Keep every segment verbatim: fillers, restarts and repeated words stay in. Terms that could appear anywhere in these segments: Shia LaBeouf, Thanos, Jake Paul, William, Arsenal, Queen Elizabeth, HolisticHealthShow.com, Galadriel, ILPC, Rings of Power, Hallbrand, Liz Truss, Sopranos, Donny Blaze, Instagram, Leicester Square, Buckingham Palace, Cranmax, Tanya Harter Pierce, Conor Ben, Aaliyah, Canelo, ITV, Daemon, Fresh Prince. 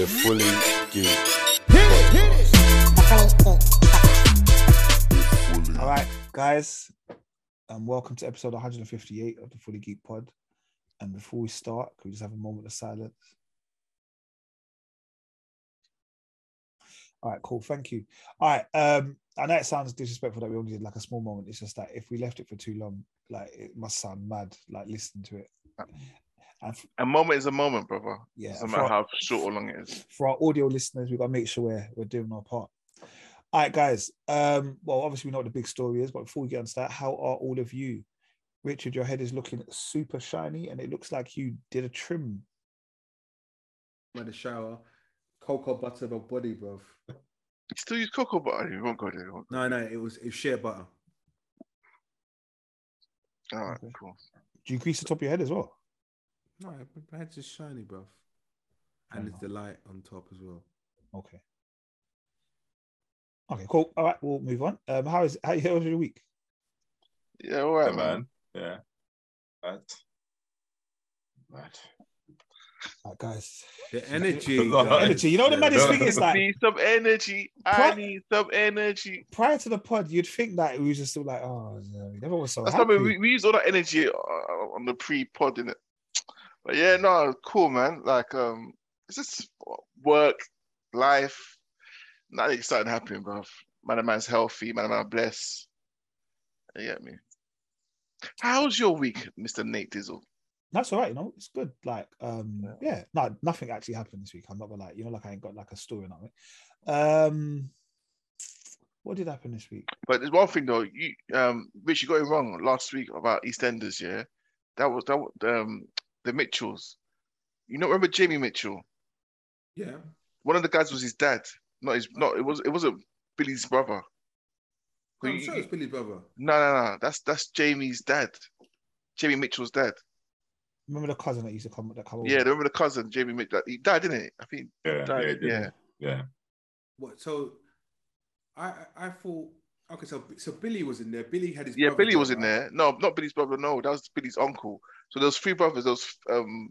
The fully geek. All right, guys, um, welcome to episode one fifty-eight of the Fully Geek Pod. And before we start, can we just have a moment of silence? All right, cool. Thank you. All right. Um, I know it sounds disrespectful that we only did like a small moment. It's just that if we left it for too long, like it must sound mad. Like listening to it. And f- a moment is a moment, brother. Yeah, no matter how short or long it is. For our audio listeners, we've got to make sure we're we're doing our part. All right, guys. Um, well, obviously we know what the big story is, but before we get into that, how are all of you? Richard, your head is looking super shiny, and it looks like you did a trim. I'm in the shower. Cocoa butter of a body, bruv. You still use cocoa butter? You won't go there. Won't go. No, no, it was, it was shea butter. All right, okay. Cool. Do you grease the top of your head as well? No, my head's just shiny, bruv. And it's the light on top as well. Okay. Okay, cool. All right, we'll move on. Um, how is how, how was your week? Yeah, all right, yeah, man. Yeah. Right. Right. All right, guys. The energy. the energy. You know what the maddest thing is? Like, I need some energy. I need some energy. Prior to the pod, you'd think that we was just still like, oh, no, never was so That's happy. Not, we, we used all that energy uh, on the pre-pod, innit? But yeah, no, cool, man. Like, um, it's just work, life. Nothing exciting happening, bruv. Man and man's healthy. Man and man blessed. You get me? How's your week, Mister Nate Dizzle? That's all right, you know, it's good. Like, um, yeah, no, nothing actually happened this week. I'm not gonna lie, you know, like I ain't got like a story on it. Um, what did happen this week? But there's one thing though, you, um, Rich, you got it wrong last week about EastEnders, yeah. That was that was, um the Mitchells. You know, remember Jamie Mitchell? Yeah. One of the guys was his dad. Not his. Not it was. It wasn't Billy's brother. No, I'm sure it's Billy's brother. No, no, no. That's that's Jamie's dad. Jamie Mitchell's dad. Remember the cousin that used to come that come over? Yeah, remember the cousin, Jamie Mitchell. He died, didn't he? I think. Yeah, died. Yeah, yeah, yeah. What? So, I I thought. Okay, so so Billy was in there. Billy had his. Yeah, brother Billy was in there. No, not Billy's brother. No, that was Billy's uncle. So those three brothers. Those um.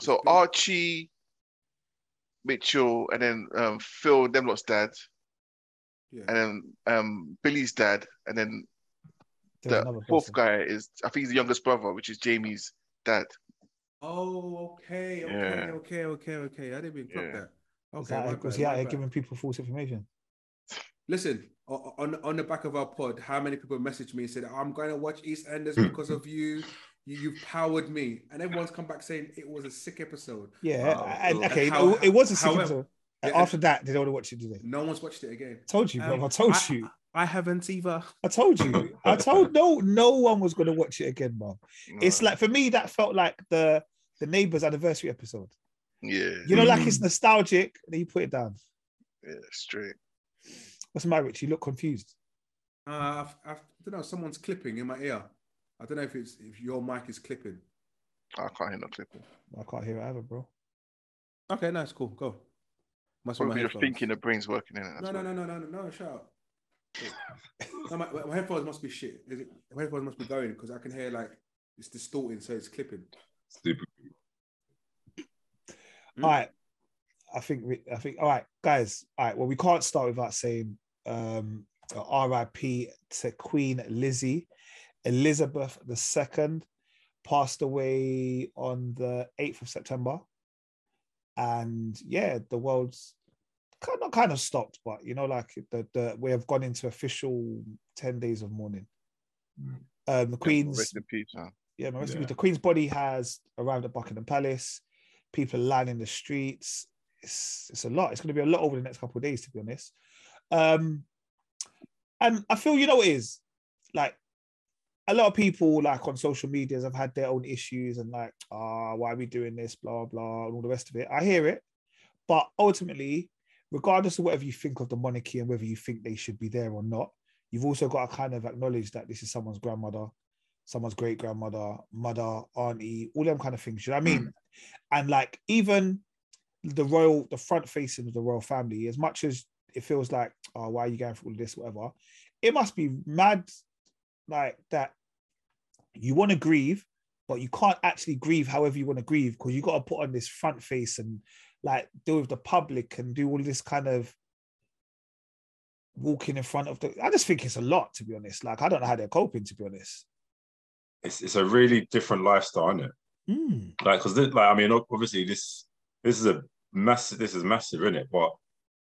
So Archie, Mitchell, and then um, Phil and Demlock's dad. Yeah. And then um, Billy's dad, and then there's the fourth person. Guy is, I think he's the youngest brother, which is Jamie's dad. Oh, okay, okay, yeah. okay, okay, okay. I didn't even clock yeah. that. Okay, because he out giving people false information. Listen, on on the back of our pod, how many people messaged me and said, "I'm going to watch EastEnders because of you. you. You've powered me," and everyone's come back saying it was a sick episode. Yeah, oh, and, okay, and how, it was a sick however, episode. And yeah, after that, they don't want to watch it, do they? No one's watched it again. Told you, bro. Um, I told I, you. I, I haven't either. I told you. I told no, no one was going to watch it again, bro. No. It's like, for me, that felt like the the Neighbours anniversary episode. Yeah. You know, like it's nostalgic, and then you put it down. Yeah, straight. What's the matter, Rich? You look confused. Uh, I've, I've, I don't know. Someone's clipping in my ear. I don't know if it's if your mic is clipping. I can't hear no clipping. I can't hear it either, bro. Okay, nice, cool. Go. Must Probably be the thinking, the brain's working in it. No, no, no, no, no, no, no, shut up. no, my, my headphones must be shit. Is it, my headphones must be going because I can hear like it's distorting, so it's clipping. Stupid. Mm. All right, I think we, I think all right, guys. All right, well, we can't start without saying um, R I P to Queen Lizzie, Elizabeth the Second, passed away on the eighth of September. And yeah, the world's kind of, kind of stopped, but you know, like the, the we have gone into official ten days of mourning. Um, the yeah, Queen's rest in peace, huh? yeah, my rest yeah. in peace. The Queen's body has arrived at Buckingham Palace. People lining the streets. It's it's a lot. It's going to be a lot over the next couple of days, to be honest. Um, and I feel you know it is like. A lot of people like on social medias have had their own issues and like, ah, oh, why are we doing this, blah, blah, and all the rest of it. I hear it. But ultimately, regardless of whatever you think of the monarchy and whether you think they should be there or not, you've also got to kind of acknowledge that this is someone's grandmother, someone's great-grandmother, mother, auntie, all them kind of things. You know what I mean? And like even the royal, the front facing of the royal family, as much as it feels like, oh, why are you going through all this, whatever, it must be mad like that. You want to grieve, but you can't actually grieve however you want to grieve, because you got to put on this front face and like deal with the public and do all this kind of walking in front of the... I just think it's a lot, to be honest. Like, I don't know how they're coping, to be honest. It's it's a really different lifestyle, isn't it? Mm. Like, because, like, I mean, obviously this this is a massive, this is massive, isn't it? But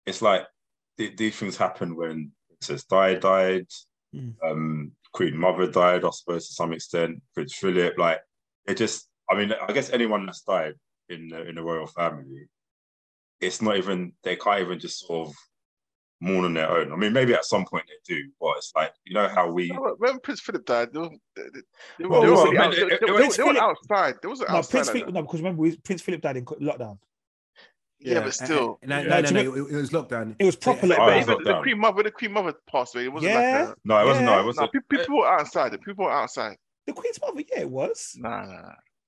it's like, th- these things happen when Princess Di died, mm. um, Queen Mother died, I suppose, to some extent, Prince Philip, like, it just, I mean, I guess anyone that's died in the, in the royal family, it's not even, they can't even just sort of mourn on their own. I mean, maybe at some point they do, but it's like, you know how we... When Prince Philip died, there wasn't outside. There wasn't outside. Prince Philip, no, because remember, Prince Philip died in lockdown. Yeah, yeah, but still, no, no, no, no, no, it was lockdown. It was proper lockdown. Oh, the Queen Mother, the Queen Mother passed away. It wasn't yeah. like a... no, it wasn't. Yeah. No, it wasn't. No, people were outside. People were outside. The Queen's Mother, yeah, it was. Nah, nah,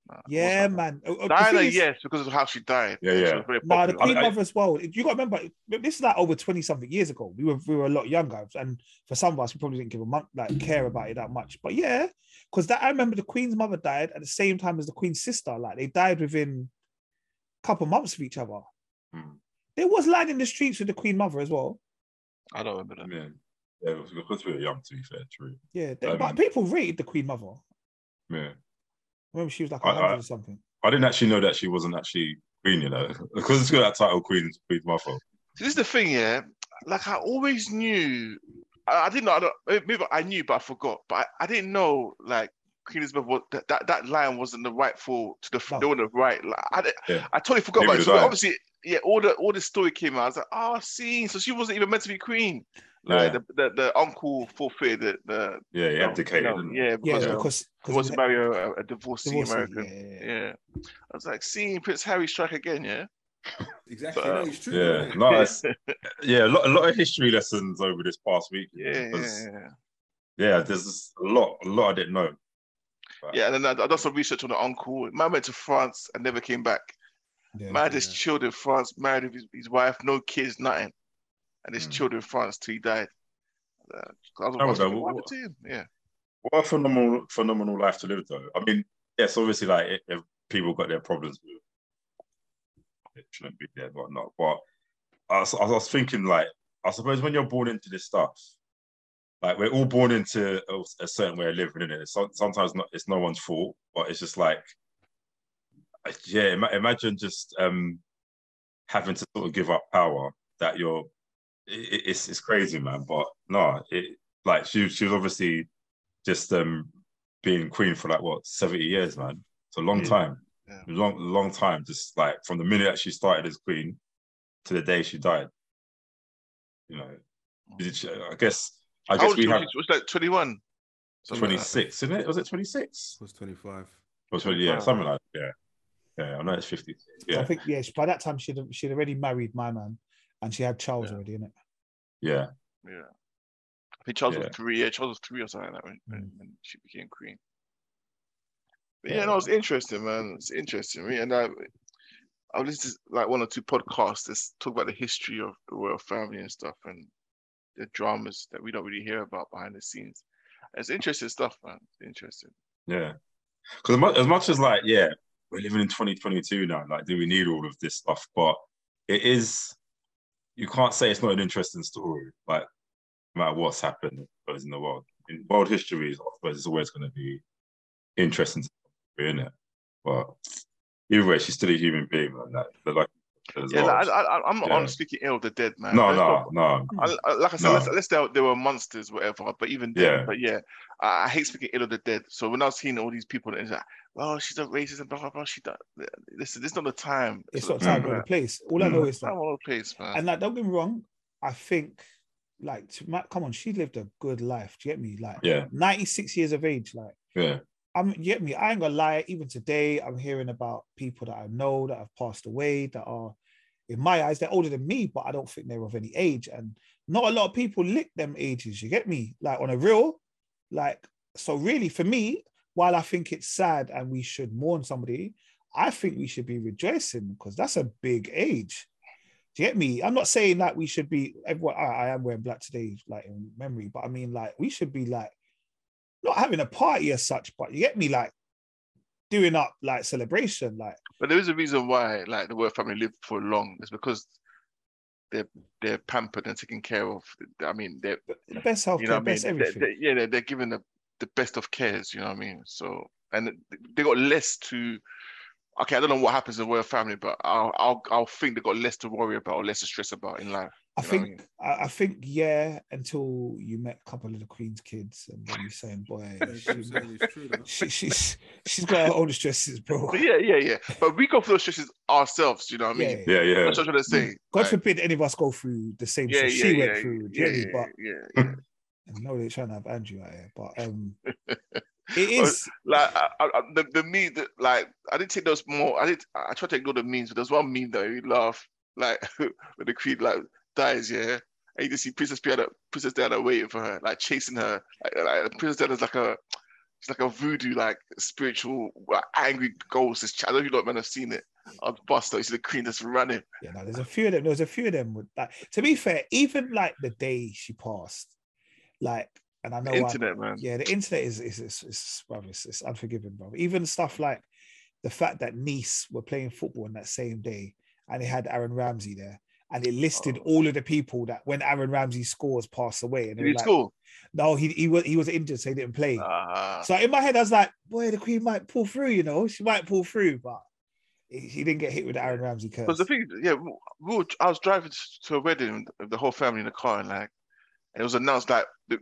nah. Yeah, man. Like Diana, is... yes, because of how she died. Yeah, yeah. No, nah, the Queen I, Mother I... as well. You got to remember, this is like over twenty something years ago. We were we were a lot younger, and for some of us, we probably didn't give a month like care about it that much. But yeah, because that I remember the Queen's Mother died at the same time as the Queen's sister. Like they died within a couple months of each other. Hmm. There was lying in the streets with the Queen Mother as well. I don't remember that. Yeah, yeah, it was because we were young, to be fair, true. Yeah, they, um, but people rated the Queen Mother. Yeah. I remember she was like a hundred or something. I didn't actually know that she wasn't actually Queen, you know, because it's got that title, Queen, Queen Mother. This is the thing, yeah. Like, I always knew, I, I didn't know, I don't, maybe I knew, but I forgot, but I, I didn't know, like, Queen Elizabeth, that, that that line wasn't the rightful to the no. the right. Like, I, yeah. I totally forgot Neither about it. So obviously, yeah, all the all the story came out. I was like, oh, see, so she wasn't even meant to be queen. Like yeah. the, the the uncle forfeited the, the yeah, he abdicated. No, yeah, because yeah, because he wasn't married a, a divorcee divorcee, American. Yeah, yeah, yeah. yeah, I was like, seeing Prince Harry strike again. Yeah, exactly. But, no, it's true. Yeah, nice. yeah, a lot, a lot of history lessons over this past week. Yeah, because, yeah, yeah. There's a lot, a lot I didn't know. But, yeah, and then I, I done some research on the uncle. Man went to France and never came back. Yeah, man had his yeah. children in France, married with his, his wife, no kids, nothing. And his mm. children in France till he died. Uh, I was like, what, what, yeah. what a phenomenal, phenomenal life to live, though. I mean, yes, obviously, like, if, if people got their problems with it, it shouldn't be there, but not. But I was, I was thinking, like, I suppose when you're born into this stuff, like, we're all born into a, a certain way of living, isn't it? It's, sometimes not, it's no one's fault, but it's just like, yeah, imagine just um, having to sort of give up power that you're. It, it's it's crazy, man. But no, it like she she was obviously just um, being queen for like what seventy years, man. It's a long yeah. time, yeah. long long time. Just like from the minute that she started as queen to the day she died. You know, I guess I guess we have. It was like twenty-one, twenty-six, like isn't it? Was it twenty-six? It was twenty-five. Was twenty? Yeah, something like that, yeah. Yeah, I know it's fifty. Yeah. I think yeah. By that time, she'd she'd already married my man, and she had Charles yeah. already, innit? Yeah, yeah. I think Charles yeah. was three. Yeah, Charles was three or something like that when, mm. when she became queen. But yeah, yeah, no, it's interesting, man. It's interesting. Right? And I, I listened to like one or two podcasts that talk about the history of the royal family and stuff, and the dramas that we don't really hear about behind the scenes. It's interesting stuff, man. It's interesting. Yeah, because as much as like, yeah. we're living in twenty twenty-two now. Like, do we need all of this stuff? But it is, you can't say it's not an interesting story, like, no matter what's happened in the world. In world history, I suppose it's always going to be interesting to be in it. But either way, she's still a human being, man. Like, but like, yeah, like, I, I, I'm not yeah. on speaking ill of the dead, man. No, no, no. I, I, like I said, no. unless, unless they, they were monsters, whatever. But even then, yeah. but yeah, I, I hate speaking ill of the dead. So when I was seeing all these people, it's like, well, she's a racist and blah blah blah. She does. Listen, this is not the time. It's, it's not the time or the place. All mm. I know is that. All the place, man. And like, don't get me wrong. I think, like, to, come on, she lived a good life. Do you get me? Like, yeah. ninety-six years of age. Like, yeah. I'm, you get me? I ain't gonna lie. Even today, I'm hearing about people that I know that have passed away that are, in my eyes, they're older than me, but I don't think they're of any age. And not a lot of people lick them ages. You get me? Like, on a real, like, so really for me, while I think it's sad and we should mourn somebody, I think we should be rejoicing because that's a big age. Do you get me? I'm not saying that we should be everyone. I, I am wearing black today, like in memory, but I mean, like, we should be like, not having a party as such, but you get me, like, doing up like celebration, like. But there is a reason why like the royal family lived for long. It's because they're they're pampered and taken care of. I mean, they're the best healthcare, you know best I mean? everything. They're, they're, yeah, they're, they're given the the best of cares. You know what I mean? So and they got less to. Okay, I don't know what happens to the royal family, but I'll I'll I'll think they got less to worry about or less to stress about in life. I think I, mean? I think yeah, until you met a couple of the Queen's kids and then you're saying, boy, she's, she, she's she's got her own stresses, bro. But yeah, yeah, yeah. But we go through those stresses ourselves, you know what I mean? Yeah, yeah. yeah. That's what I'm trying to say. God like, forbid any of us go through the same yeah, yeah, she yeah, went yeah, through, yeah, Jenny, yeah, yeah, but yeah, yeah. I know they're trying to have Andrew out here, but um it is like I, I, the the meme that like I didn't take those more. I did. I tried to ignore the memes, but there's one meme that we laugh like when the Queen like dies, yeah, and you can see Princess Diana, Princess Diana waiting for her, like chasing her. Like, like Princess Diana's like a, it's like a voodoo, like spiritual, like, angry ghost. It's, I don't know if you lot men have seen it. I'll bust though. You see the Queen that's running. Yeah, no, there's a few of them. There's a few of them with that. Like, to be fair, even like the day she passed, like. And I know the internet, I, man. Yeah, the internet is is is, is, bro, it's, it's unforgiving, bro. Even stuff like the fact that Nice were playing football on that same day, and they had Aaron Ramsey there, and it listed oh. all of the people that when Aaron Ramsey scores, passed away. And did he like, score? No, he he was he was injured, so he didn't play. Uh, so in my head, I was like, boy, the Queen might pull through. You know, she might pull through, but she didn't get hit with the Aaron Ramsey curse. But the thing, yeah, we were, I was driving to a wedding, the whole family in the car, and like. It was announced like I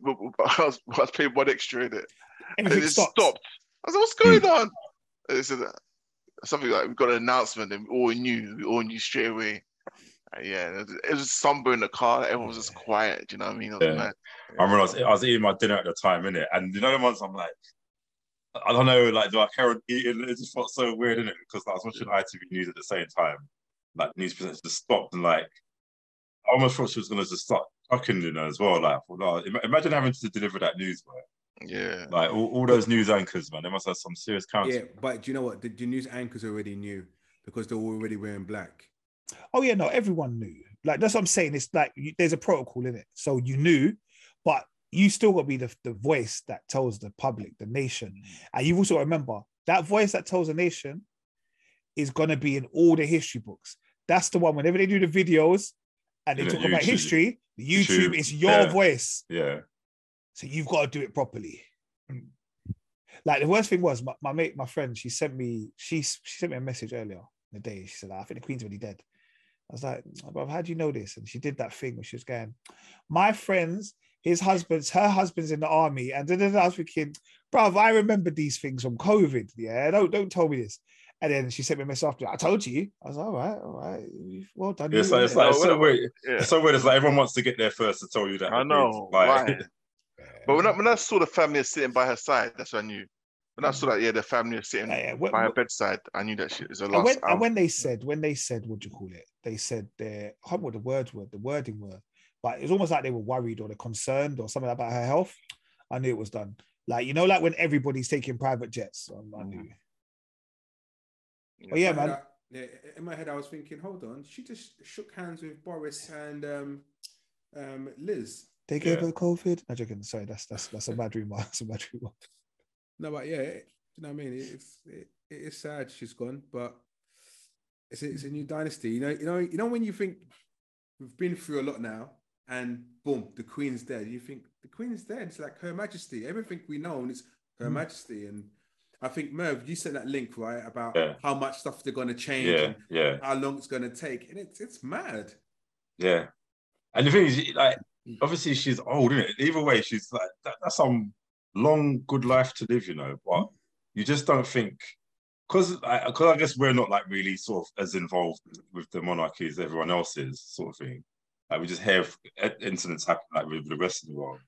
was, I was paying one extra in it, and it stopped. stopped. I was like, "What's going on?" And it said something like, "We've got an announcement," and we all knew. We all knew straight away. And yeah, it was somber in the car. Everyone was just quiet. Do you know what I mean? It was yeah. mad. I remember I was, I was eating my dinner at the time, innit? And you know the ones I'm like, I don't know, like do I care on eating? It just felt so weird, innit? Because like, I was watching I T V News at the same time. Like news presenters just stopped, and like I almost thought she was gonna just start. Fucking dinner as well, like well, no, imagine having to deliver that news, man. Yeah, like all, all those news anchors, man. They must have some serious counsel. Yeah, but do you know what? The, the news anchors already knew because they were already wearing black. Oh yeah, no, everyone knew. Like that's what I'm saying. It's like you, there's a protocol in it, so you knew, but you still got to be the the voice that tells the public, the nation, and you also remember that voice that tells the nation is gonna be in all the history books. That's the one. Whenever they do the videos and they yeah, talk YouTube. about history. YouTube, YouTube is your yeah. voice. Yeah. So you've got to do it properly. Like the worst thing was my, my mate, my friend, she sent me, she, she sent me a message earlier in the day. She said, I think the Queen's already dead. I was like, bruv, how do you know this? And she did that thing where she was going, my friends, his husband's, her husband's in the army. And then I was thinking, bruv, I remember these things from COVID. Yeah, don't don't tell me this. And then she sent me a message after. I told you. I was like, all right, all right. Well done. Yeah, you, so it's, like, it's so weird. Yeah. It's so weird. It's like everyone wants to get there first to tell you that. I know. Like, right. But when I, when I saw the family sitting by her side, that's what I knew. When I saw that, yeah, the family sitting yeah, yeah. When, by her bedside, I knew that she was a last. And when, and when they said, when they said, what do you call it? They said, their, I don't know what the words were, the wording were, but it was almost like they were worried or they're concerned or something about her health. I knew it was done. Like, you know, like when everybody's taking private jets. I knew. Mm. Oh yeah, man. I, yeah, in my head, I was thinking, hold on, she just shook hands with Boris and um, um, Liz. They gave yeah. her COVID. No, joking. Sorry, that's that's that's a mad rumor. That's a mad rumor. No, but yeah, it, you know what I mean. It's it, it is sad she's gone, but it's it's a new dynasty. You know, you know, you know when you think we've been through a lot now, and boom, the Queen's dead. You think the Queen's dead? It's like Her Majesty. Everything we know, and it's Her mm. Majesty and. I think, Merv, you sent that link, right, about yeah. how much stuff they're going to change yeah, and yeah. how long it's going to take. And it's, it's mad. Yeah. And the thing is, like, obviously she's old, isn't it? Either way, she's like, that, that's some long, good life to live, you know. But you just don't think, because I, I guess we're not, like, really sort of as involved with the monarchy as everyone else is, sort of thing. Like, we just have incidents happen, like, with the rest of the world.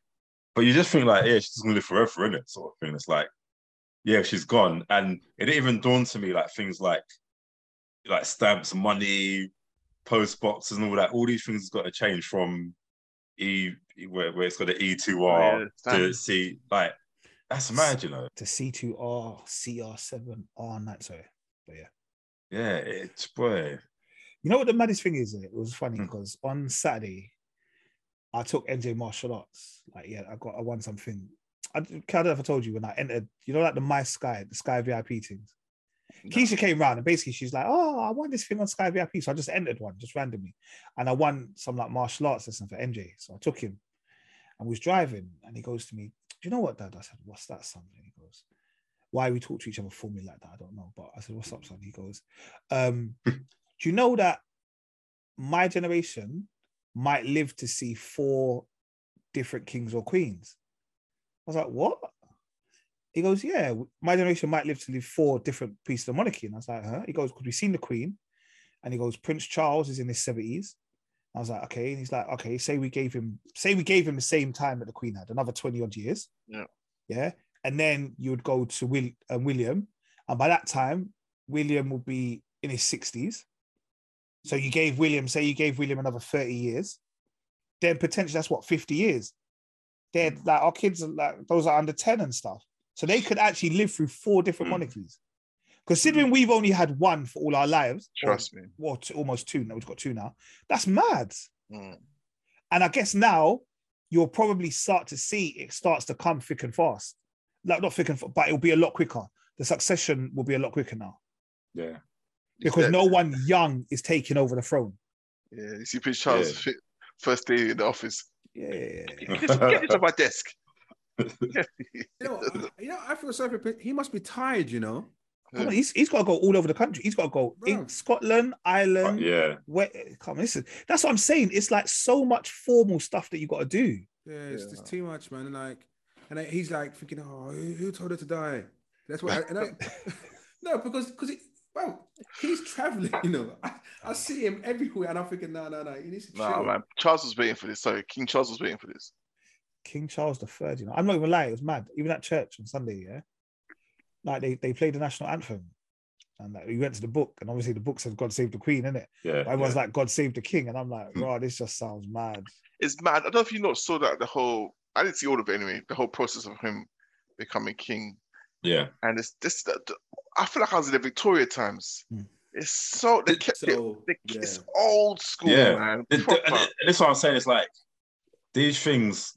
But you just think, like, yeah, she's going to live forever, isn't it, sort of thing. It's like, yeah, she's gone, and it didn't even dawn to me like things like, like stamps, money, post boxes, and all that. All these things got to change from E, where, where it's got an E two R to C. Like that's mad, you know. To C two R, C R seven, R nine. Sorry, but yeah, yeah, it's boy. You know what the maddest thing is? It was funny because mm. on Saturday, I took N J martial arts. Like, yeah, I got I won something. I don't know if I told you when I entered, you know, like the My Sky, the Sky V I P things. No. Keisha came round and basically she's like, oh, I won this thing on Sky V I P. So I just entered one, just randomly. And I won some like martial arts lesson for M J. So I took him and was driving. And he goes to me, do you know what, Dad? I said, what's that, son? And he goes, why we talk to each other formally like that? I don't know. But I said, what's up, son? He goes, um, do you know that my generation might live to see four different kings or queens? I was like, what? He goes, yeah, my generation might live to live four different pieces of monarchy. And I was like, huh? He goes, because we've seen the Queen. And he goes, Prince Charles is in his seventies. I was like, okay. And he's like, okay, say we gave him, say we gave him the same time that the Queen had, another twenty odd years. Yeah. Yeah. And then you would go to Will, uh, William. And by that time, William would be in his sixties. So you gave William, say you gave William another thirty years. Then potentially that's what, fifty years. They're like, our kids are like, those are under ten and stuff. So they could actually live through four different mm. monarchies. Considering mm. we've only had one for all our lives. Trust or, me. Well, two, almost two. No, we've got two now. That's mad. Mm. And I guess now you'll probably start to see it starts to come thick and fast. Like, not thick and fast, but it'll be a lot quicker. The succession will be a lot quicker now. Yeah. Because that, no one young is taking over the throne. Yeah, you see Prince Charles' yeah. first day in the office. Yeah. Get this off my desk. you, know, I, you know, I feel sorry for he must be tired, you know. Yeah. On, he's he's got to go all over the country. He's got to go in Scotland, Ireland. Uh, yeah. Where, come on, listen. That's what I'm saying. It's like so much formal stuff that you got to do. Yeah, it's yeah. just too much, man. And like, and I, he's like thinking, oh, who, who told her to die? That's what. I, and I, no, because because well, he's traveling. You know, I, I see him everywhere, and I'm thinking, no, no, no. He needs to chill. Nah, man. Charles was waiting for this. Sorry, King Charles was waiting for this. King Charles the Third, you know, I'm not even lying, it was mad. Even at church on Sunday, yeah, like they, they played the national anthem, and like, we went to the book, and obviously the book said "God Save the Queen," innit? Yeah. But everyone's yeah. like "God Save the King," and I'm like, "Bro, this just sounds mad." It's mad. I don't know if you not saw that the whole. I didn't see all of it anyway. The whole process of him becoming king. Yeah. And it's this. I feel like I was in the Victoria times. Mm. It's so they kept so, it. They, yeah. It's old school, yeah. man. It, it, this is what I'm saying. It's like these things.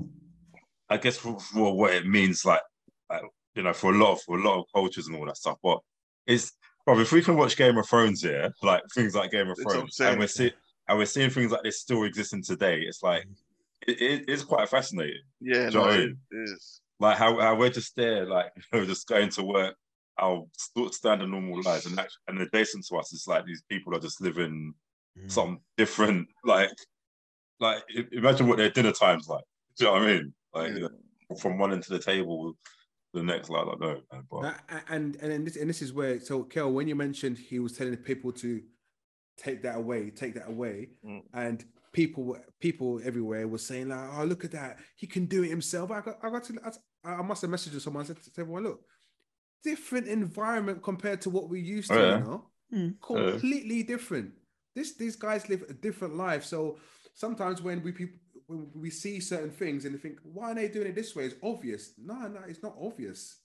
I guess for, for what it means, like, like you know, for a lot of for a lot of cultures and all that stuff. But it's probably if we can watch Game of Thrones here, like things like Game of it's Thrones, and we're see, and we're seeing things like this still existing today. It's like it, it is quite fascinating. Yeah, no, it is. Like how, how we're just there, like you know, just going to work, our standard normal lives, and actually, and adjacent to us, it's like these people are just living mm. something different. Like, like imagine what their dinner time's like. Do you know what I mean? Like yeah. from one end to the table, the next, like I know. But... And and and this and this is where so Kel, when you mentioned he was telling people to take that away, take that away, mm. and people people everywhere were saying like, oh look at that, he can do it himself. I got I got to I must have messaged someone and said to everyone, look, different environment compared to what we used to, oh, yeah. you know, mm. completely yeah. different. This these guys live a different life. So sometimes when we people. When we see certain things and they think, why are they doing it this way? It's obvious. No, no, it's not obvious.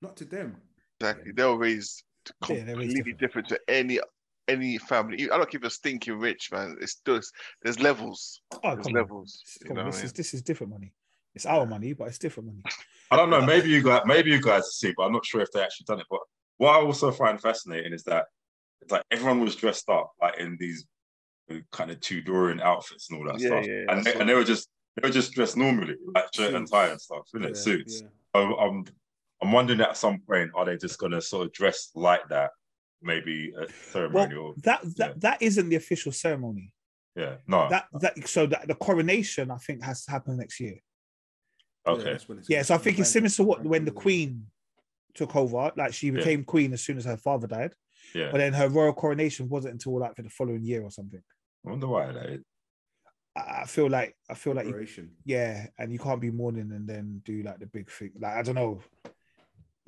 Not to them. Exactly. They're raised completely yeah, they're different. different to any any family. I don't keep a stinking rich, man. It's just there's levels. Oh, there's levels. Come on. This is this is different money. It's our money, but it's different money. I don't know. Maybe you guys, maybe you guys see, but I'm not sure if they actually done it. But what I also find fascinating is that it's like everyone was dressed up like in these. Kind of Tudorian outfits and all that yeah, stuff, yeah, and, they, and they were just they were just dressed normally, like shirt and tie and stuff, isn't yeah, it? Suits. Yeah. So I'm I'm wondering at some point, are they just gonna sort of dress like that? Maybe a ceremonial. Well, that that yeah. that isn't the official ceremony. Yeah, no. That that so that the coronation I think has to happen next year. Okay. Yeah, yeah so I think it's similar to what when the Queen took over, like she became yeah. Queen as soon as her father died. Yeah. But then her royal coronation wasn't until like for the following year or something. I wonder why that is. I feel like I feel like you, yeah, and you can't be mourning and then do like the big thing. Like I don't know,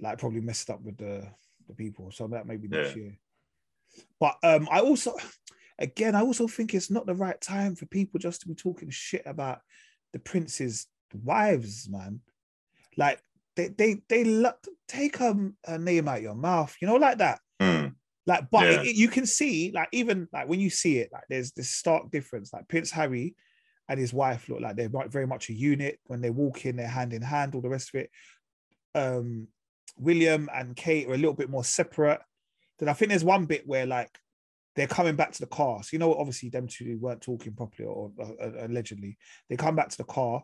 like probably messed up with the the people. So that maybe next yeah. year. But um, I also, again, I also think it's not the right time for people just to be talking shit about the prince's wives, man. Like they they they look, take her, her name out your mouth, you know, like that. Mm. Like, but yeah. it, it, you can see, like, even like when you see it, like, there's this stark difference. Like, Prince Harry and his wife look like they're very much a unit. When they walk in, they're hand in hand, all the rest of it. Um, William and Kate are a little bit more separate. Then I think there's one bit where like they're coming back to the car. So, you know, obviously them two weren't talking properly, or uh, allegedly they come back to the car,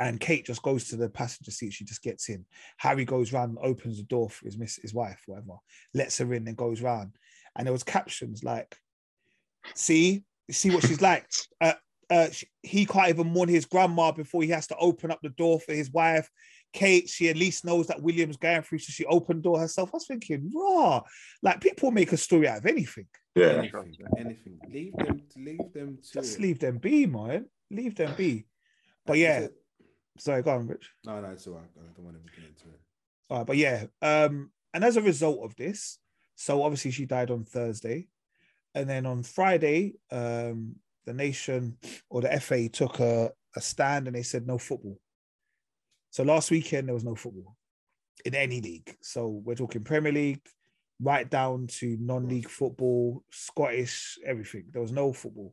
and Kate just goes to the passenger seat. She just gets in. Harry goes round, opens the door for his miss, his wife, whatever, lets her in, and goes round. And there was captions like, "See, see what she's like." Uh, uh, she, he can't even mourn his grandma before he has to open up the door for his wife. Kate, she at least knows that William's going through, so she opened the door herself. I was thinking, raw, like people make a story out of anything. Yeah, anything, anything. Leave them, leave them. To Just it. leave them be, man. Leave them be. But yeah. Sorry, go on, Rich. No, no, it's all right. I don't want to get into it. All right, but yeah. Um, and as a result of this, so obviously she died on Thursday. And then on Friday, um, the nation or the F A took a, a stand and they said no football. So last weekend, there was no football in any league. So we're talking Premier League, right down to non-league football, Scottish, everything. There was no football,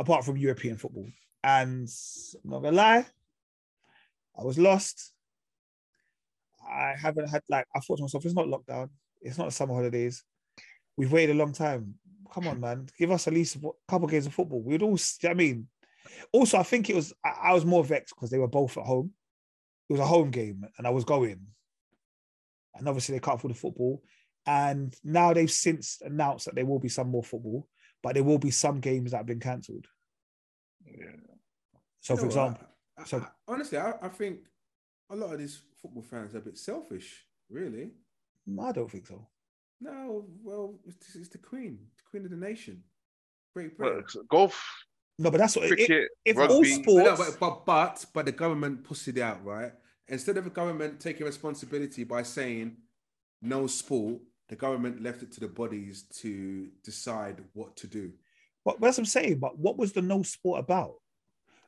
apart from European football. And I'm not going to lie, I was lost. I haven't had, like, I thought to myself, it's not lockdown. It's not summer holidays. We've waited a long time. Come on, man. Give us at least a couple of games of football. We'd all, do you know what I mean? Also, I think it was, I, I was more vexed because they were both at home. It was a home game and I was going. And obviously they can't afford the football. And now they've since announced that there will be some more football, but there will be some games that have been cancelled. Yeah. So, you know, for example... So I, honestly, I, I think a lot of these football fans are a bit selfish, really. I don't think so. No, well, it's, it's the Queen, the Queen of the Nation, Great Britain. Well, golf. No, but that's what cricket, it, if rugby, all sports. But, but but but the government pussied out, right? Instead of the government taking responsibility by saying no sport, the government left it to the bodies to decide what to do. But that's what I'm saying. But what was the no sport about?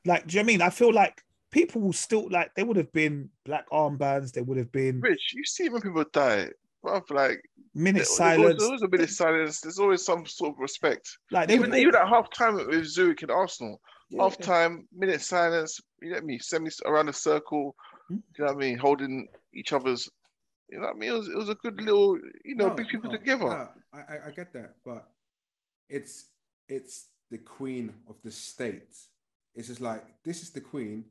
Like, do you know what I mean? I feel like people will still, like, they would have been black armbands. They would have been... Rich, you see when people die, bruv, like... Minute silence. There's always, there's always a minute silence. There's always some sort of respect. Like they, Even, they, even at half-time with Zurich and Arsenal, yeah, half-time, yeah. minute silence, you know what I mean? Semi around a circle, hmm? you know what I mean? Holding each other's... You know what I mean? It was, it was a good little, you know, no, big people no, together. No, I, I get that, but it's it's the queen of the state. It's just like, this is the Queen.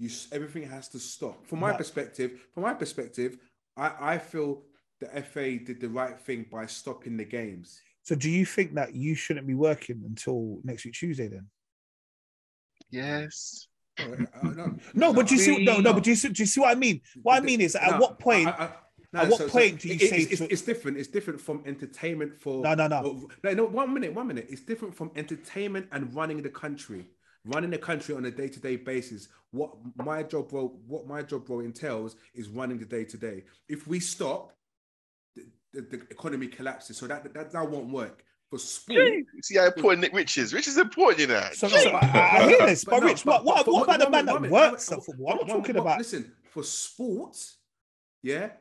You everything has to stop. From my right. perspective, from my perspective, I, I feel the F A did the right thing by stopping the games. So do you think that you shouldn't be working until next week Tuesday then? Yes. Oh, no, no, no, but do you see? No, no, but do you see? Do you see what I mean? What I mean is, at no, what point? I, I, No, At what so, point so do you it, say it's, to... it's different? It's different from entertainment for no, no, no, no, no, no. One minute, one minute. It's different from entertainment and running the country. Running the country on a day-to-day basis. What my job role, what my job role entails is running the day-to-day. If we stop, the, the, the economy collapses. So that that, that won't work. For sport, see how important Nick Rich is. Rich is important, you know. So, so I, I hear this, but, but no, Rich, but, what, but, what, what, what about the man that works at football? I'm not talking about. Listen, for sports, yeah,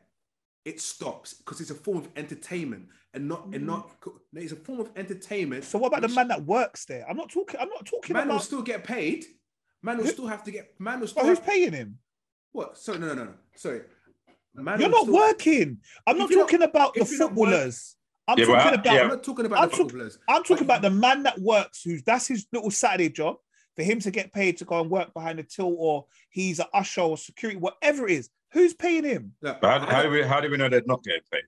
it stops because it's a form of entertainment. And not mm. and not it's a form of entertainment. So what about which, the man that works there? I'm not talking. I'm not talking. Man about... will still get paid. Man will Who? still have to get. Man will still. Oh, who's have... paying him? What? So no, no, no, no. Sorry. Man you're not still... working. I'm not talking not, about the footballers. I'm yeah, talking about. Yeah. I'm not talking about I'm the talk, footballers. I'm talking but, about the man that works. Who's that's his little Saturday job for him to get paid to go and work behind the till, or he's an usher or security, whatever it is. Who's paying him? But how, how do we how do we know they're not getting paid?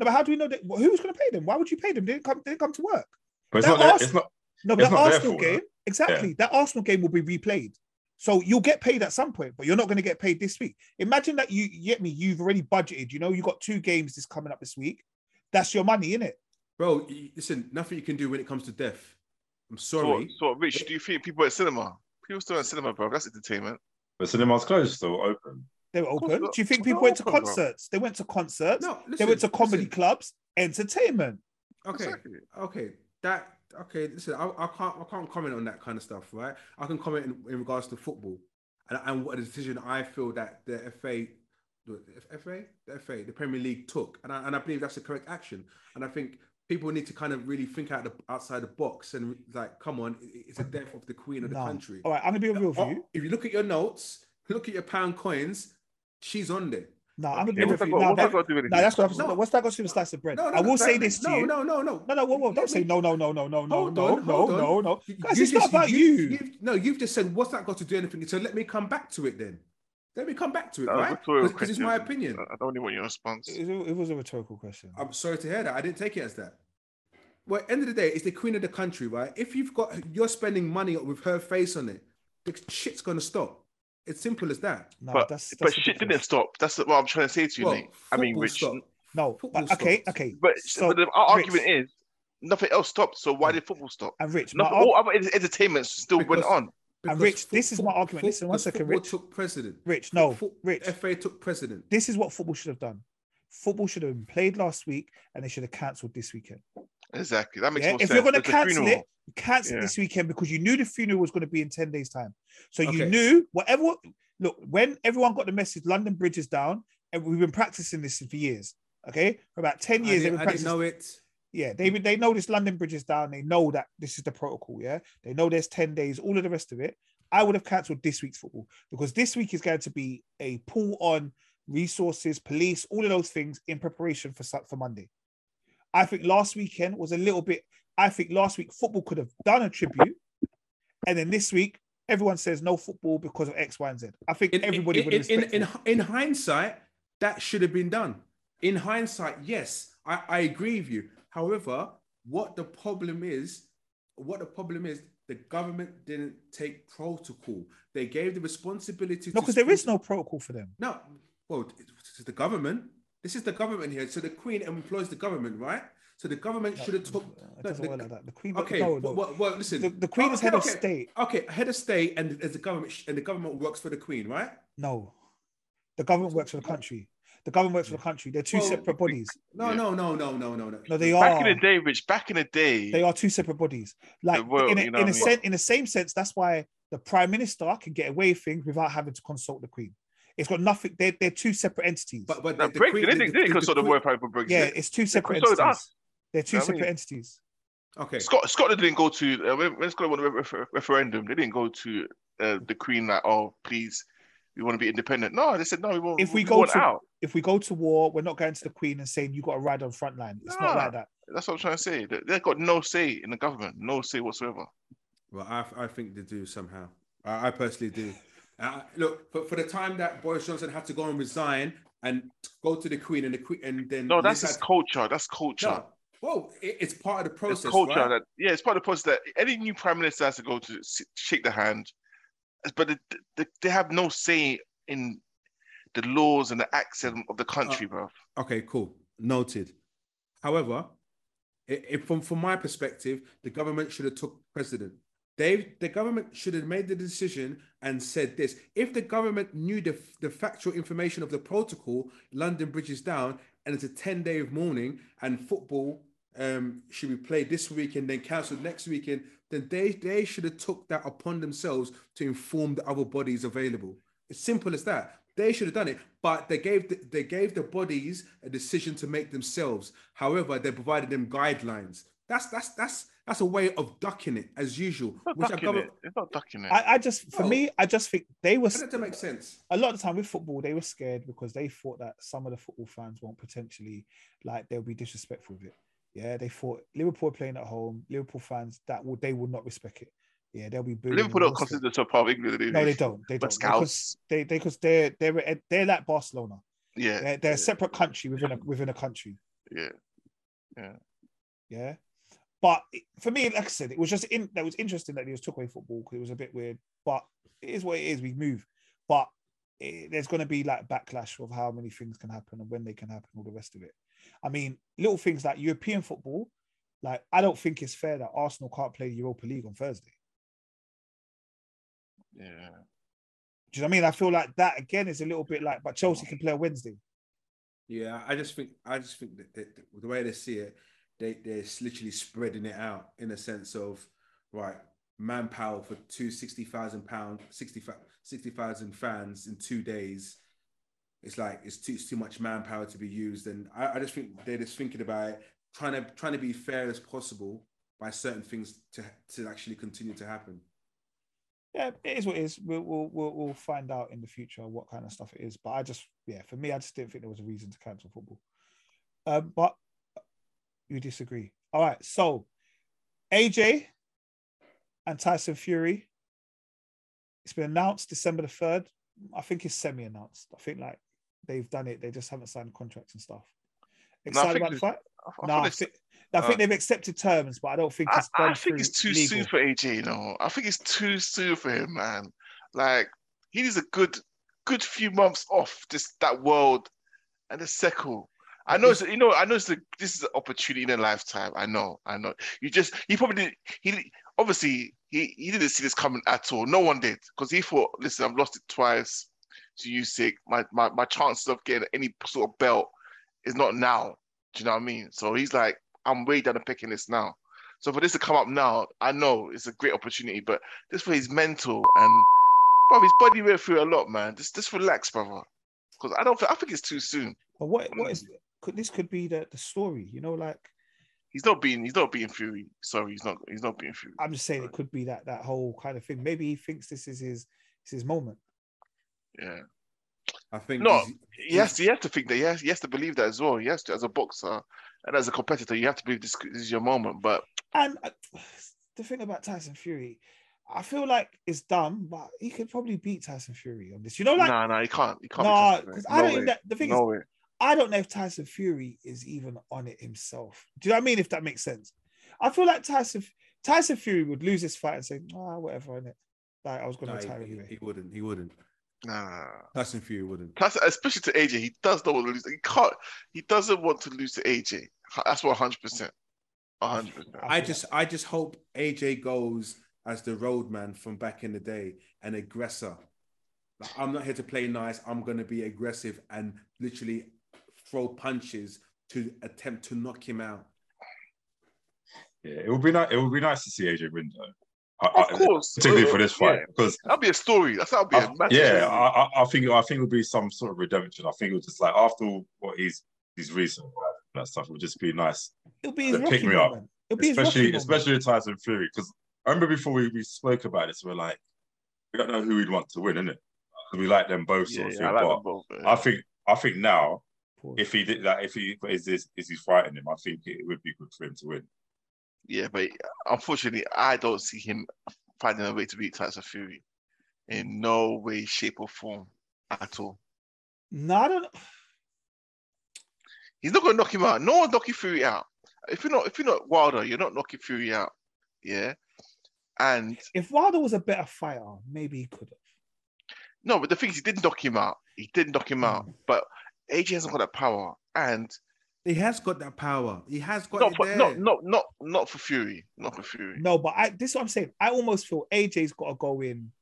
No, but how do we know that? Who's going to pay them? Why would you pay them? They didn't come, they didn't come to work. But it's that not, Arsenal, it's not, no, but it's that not Arsenal fault, game, no? exactly, yeah. that Arsenal game will be replayed. So you'll get paid at some point, but you're not going to get paid this week. Imagine that you, you get me, you've already budgeted. You know, you've got two games this coming up this week. That's your money, innit? Bro, listen, nothing you can do when it comes to death. I'm sorry. So, so Rich, do you think people at cinema? People still at cinema, bro. That's entertainment. But cinema's closed, so open. They were open. Do you think people went to concerts? They went to concerts. No, listen, they went to comedy listen. clubs. Entertainment. Okay. Exactly. Okay. That. Okay. Listen, I, I can't. I can't comment on that kind of stuff, right? I can comment in, in regards to football and, and what a decision I feel that the F A, the F A, the F A, the Premier League took, and I and I believe that's the correct action. And I think people need to kind of really think out the outside the box and like, come on, it's the death of the Queen of no. the country. All right, I'm gonna be real with you. If you look at your notes, look at your pound coins. She's on there. No, I'm agree with you. No, that's got to do with the slice of bread? No, no, I will that, say this to no, you. No, no, no, no, no, whoa, whoa, don't say no, no, no, no, no, no, no, no, no, no. Guys, it's not about you. No, you've just said, what's that got to do anything? So let me come back to it then. Let me come back to it, that right? Because it's my opinion. I don't really want your response. It, it was a rhetorical question. I'm sorry to hear that. I didn't take it as that. Well, end of the day, it's the queen of the country, right? If you've got, you're spending money with her face on it, the shit's going to stop. It's simple as that. No, but that's, that's but shit didn't stop. That's what I'm trying to say to you, well, Nate. I mean, Rich. Stopped. No, but, okay, okay. But, so, but the, our Rich. argument is nothing else stopped, so why did football stop? And Rich, nothing, all our entertainment still because, went on. And Rich, football, this is my argument. Football, Listen, one second, Rich. Took precedent. Rich, no, football, Rich. F A took precedent. This is what football should have done. Football should have been played last week, and they should have cancelled this weekend. Exactly. That makes yeah? more if sense. If you're going to cancel it, cancel yeah. it this weekend because you knew the funeral was going to be in ten days' time. So okay. you knew whatever. Look, when everyone got the message, London Bridge is down, and we've been practicing this for years. Okay, for about ten years. I, did, they've been I didn't know it. Yeah, they they know this London Bridge is down. They know that this is the protocol. Yeah, they know there's ten days. All of the rest of it. I would have cancelled this week's football because this week is going to be a pull on resources, police, all of those things in preparation for for Monday. I think last weekend was a little bit, I think last week football could have done a tribute. And then this week, everyone says no football because of X, Y, and Z. I think in, everybody in, would have in, in, in hindsight, that should have been done. In hindsight, yes, I, I agree with you. However, what the problem is, what the problem is, the government didn't take protocol. They gave the responsibility no, to... No, because there is no protocol for them. No, well, it's the government. This is the government here. So the Queen employs the government, right? So the government no, should have took... It doesn't no, the, work like that. The Queen... Okay, no, no. Well, well, listen. The, the Queen oh, is head okay, of state. Okay, head of state and, and, the government, and the government works for the Queen, right? No. The government works for the country. The government works for the country. They're two well, separate bodies. No, yeah. no, no, no, no, no, no. No, they back are. Back in the day, Rich, back in the day. They are two separate bodies. Like, world, in, a, you know in, a sen- in the same sense, that's why the Prime Minister can get away with things without having to consult the Queen. It's got nothing. They're, they're two separate entities. But, but no, the Brexit, Queen, they didn't, the, didn't the, consult the, the word for Brexit. Yeah, it's two separate entities. Us. They're two you know separate I mean? entities. Okay. Scott, Scotland didn't go to, uh, when Scotland won the refer- referendum, they didn't go to uh, the Queen like, oh, please, we want to be independent. No, they said, no, we won't. If we, we go to, out. If we go to war, we're not going to the Queen and saying, you got to ride on front line. It's nah, not like that. That's what I'm trying to say. They, they've got no say in the government, no say whatsoever. Well, I, I think they do somehow. I, I personally do. Uh, look, but for the time that Boris Johnson had to go and resign and go to the Queen and the Queen and then... No, that's his had... culture. That's culture. No. Well, it, it's part of the process, it's culture right? that, yeah, it's part of the process that any new Prime Minister has to go to shake the hand. But the, the, they have no say in the laws and the acts of the country, uh, bro. Okay, cool. Noted. However, it, it, from, from my perspective, the government should have took precedent. They, the government should have made the decision and said this. If the government knew the, the factual information of the protocol, London Bridge is down, and it's a ten-day of mourning, and football um, should be played this weekend, then cancelled next weekend, then they, they should have took that upon themselves to inform the other bodies available. It's simple as that. They should have done it, but they gave the, they gave the bodies a decision to make themselves. However, they provided them guidelines. That's that's that's that's a way of ducking it as usual. It's not, which ducking, it. It's not ducking it. I, I just, for no. me, I just think they were. That makes sense. A lot of the time with football, they were scared because they thought that some of the football fans won't potentially like they'll be disrespectful with it. Yeah, they thought Liverpool playing at home, Liverpool fans that will they will not respect it. Yeah, they'll be booing. Liverpool don't consider themselves part of England. They no, they don't. They don't. Because they because they, they're they're they're like Barcelona. Yeah, they're, they're yeah. a separate country within a within a country. Yeah, yeah, yeah. But for me, like I said, it was just in, that was interesting that he was took away football because it was a bit weird. But it is what it is. We move. But it, there's going to be like backlash of how many things can happen and when they can happen, all the rest of it. I mean, little things like European football. Like I don't think it's fair that Arsenal can't play Europa League on Thursday. Yeah. Do you know what I mean? I feel like that again is a little bit like, but Chelsea can play on Wednesday. Yeah, I just think I just think that, that, that the way they see it. They, they're literally spreading it out in a sense of, right, manpower for two sixty thousand pounds, sixty thousand fans in two days. It's like, it's too, it's too much manpower to be used. And I, I just think they're just thinking about it, trying to trying to be fair as possible by certain things to, to actually continue to happen. yeah, it is what it is. We'll, we'll we'll we'll find out in the future what kind of stuff it is. But I just, yeah, for me, I just didn't think there was a reason to cancel football. Um, but you disagree. All right, so A J and Tyson Fury. It's been announced December the third. I think it's semi-announced. I think like they've done it. They just haven't signed contracts and stuff. Excited about the fight? No, I think, I think uh, they've accepted terms, but I don't think it's I, I think it's too legal. soon for A J, you know. I think it's too soon for him, man. Like, he needs a good good few months off just that world and the settle. I know, it's, you know, I know it's the, this is an opportunity in a lifetime. I know, I know. You just, he probably didn't, he, obviously, he, he didn't see this coming at all. No one did, because he thought, listen, I've lost it twice to U S I C. My, my, my chances of getting any sort of belt is not now. Do you know what I mean? So he's like, I'm way down to picking this now. So for this to come up now, I know it's a great opportunity, but just for his mental and, bro, his body went through a lot, man. Just, just relax, brother. Because I don't, I think it's too soon. But what, what is Could this could be the, the story, you know, like he's not being he's not being Fury. Sorry, he's not he's not being Fury. I'm just saying Sorry. It could be that that whole kind of thing. Maybe he thinks this is his it's his moment. Yeah, I think no. He has to he has to think that. He has, he has to believe that as well. He has to, as a boxer and as a competitor, you have to believe this, this is your moment. But and uh, the thing about Tyson Fury, I feel like it's dumb, but he could probably beat Tyson Fury on this. You know, like no, no, he can't. He can't. Nah, because no, I don't. Think that, the thing no is. Way. I don't know if Tyson Fury is even on it himself. Do you know what I mean? If that makes sense. I feel like Tyson Tyson Fury would lose this fight and say, ah, oh, whatever, innit. Like, I was going to retire anyway. He wouldn't. He wouldn't. Nah. Tyson Fury wouldn't. Tyson, especially to A J. He does not want to lose. He can't. He doesn't want to lose to A J. That's what one hundred percent. one hundred percent. I just, I just hope A J goes as the roadman from back in the day, an aggressor. Like, I'm not here to play nice. I'm going to be aggressive and literally throw punches to attempt to knock him out. Yeah, it would be nice. It would be nice to see A J win, though. Of I, course, particularly for this fight, yeah. because that'd be a story. That's that'd be I, a massive. Yeah, I, I think I think it would be some sort of redemption. I think it would just like after what he's he's recent that stuff, it would just be nice. It'll be his pick me up, It'll especially be his especially with Tyson Fury, because I remember before we, we spoke about this, we we're like, we don't know who we'd want to win, innit? We like them both, sort yeah, of yeah, thing. I like but them both, yeah. I think I think now. If he did that, if he is this, is he fighting him? I think it would be good for him to win. Yeah, but unfortunately, I don't see him finding a way to beat Tyson Fury in no way, shape, or form at all. No, I don't. He's not going to knock him out. No one's knocking Fury out. If you're not, if you're not Wilder, you're not knocking Fury out. Yeah, and if Wilder was a better fighter, maybe he could have. No, but the thing is, he did knock him out. He did knock him out, but. A J hasn't got that power, and he has got that power. He has got not it for, there. Not, not, not, not for Fury. Not for Fury. No, but I, this is what I'm saying. I almost feel A J's got to go in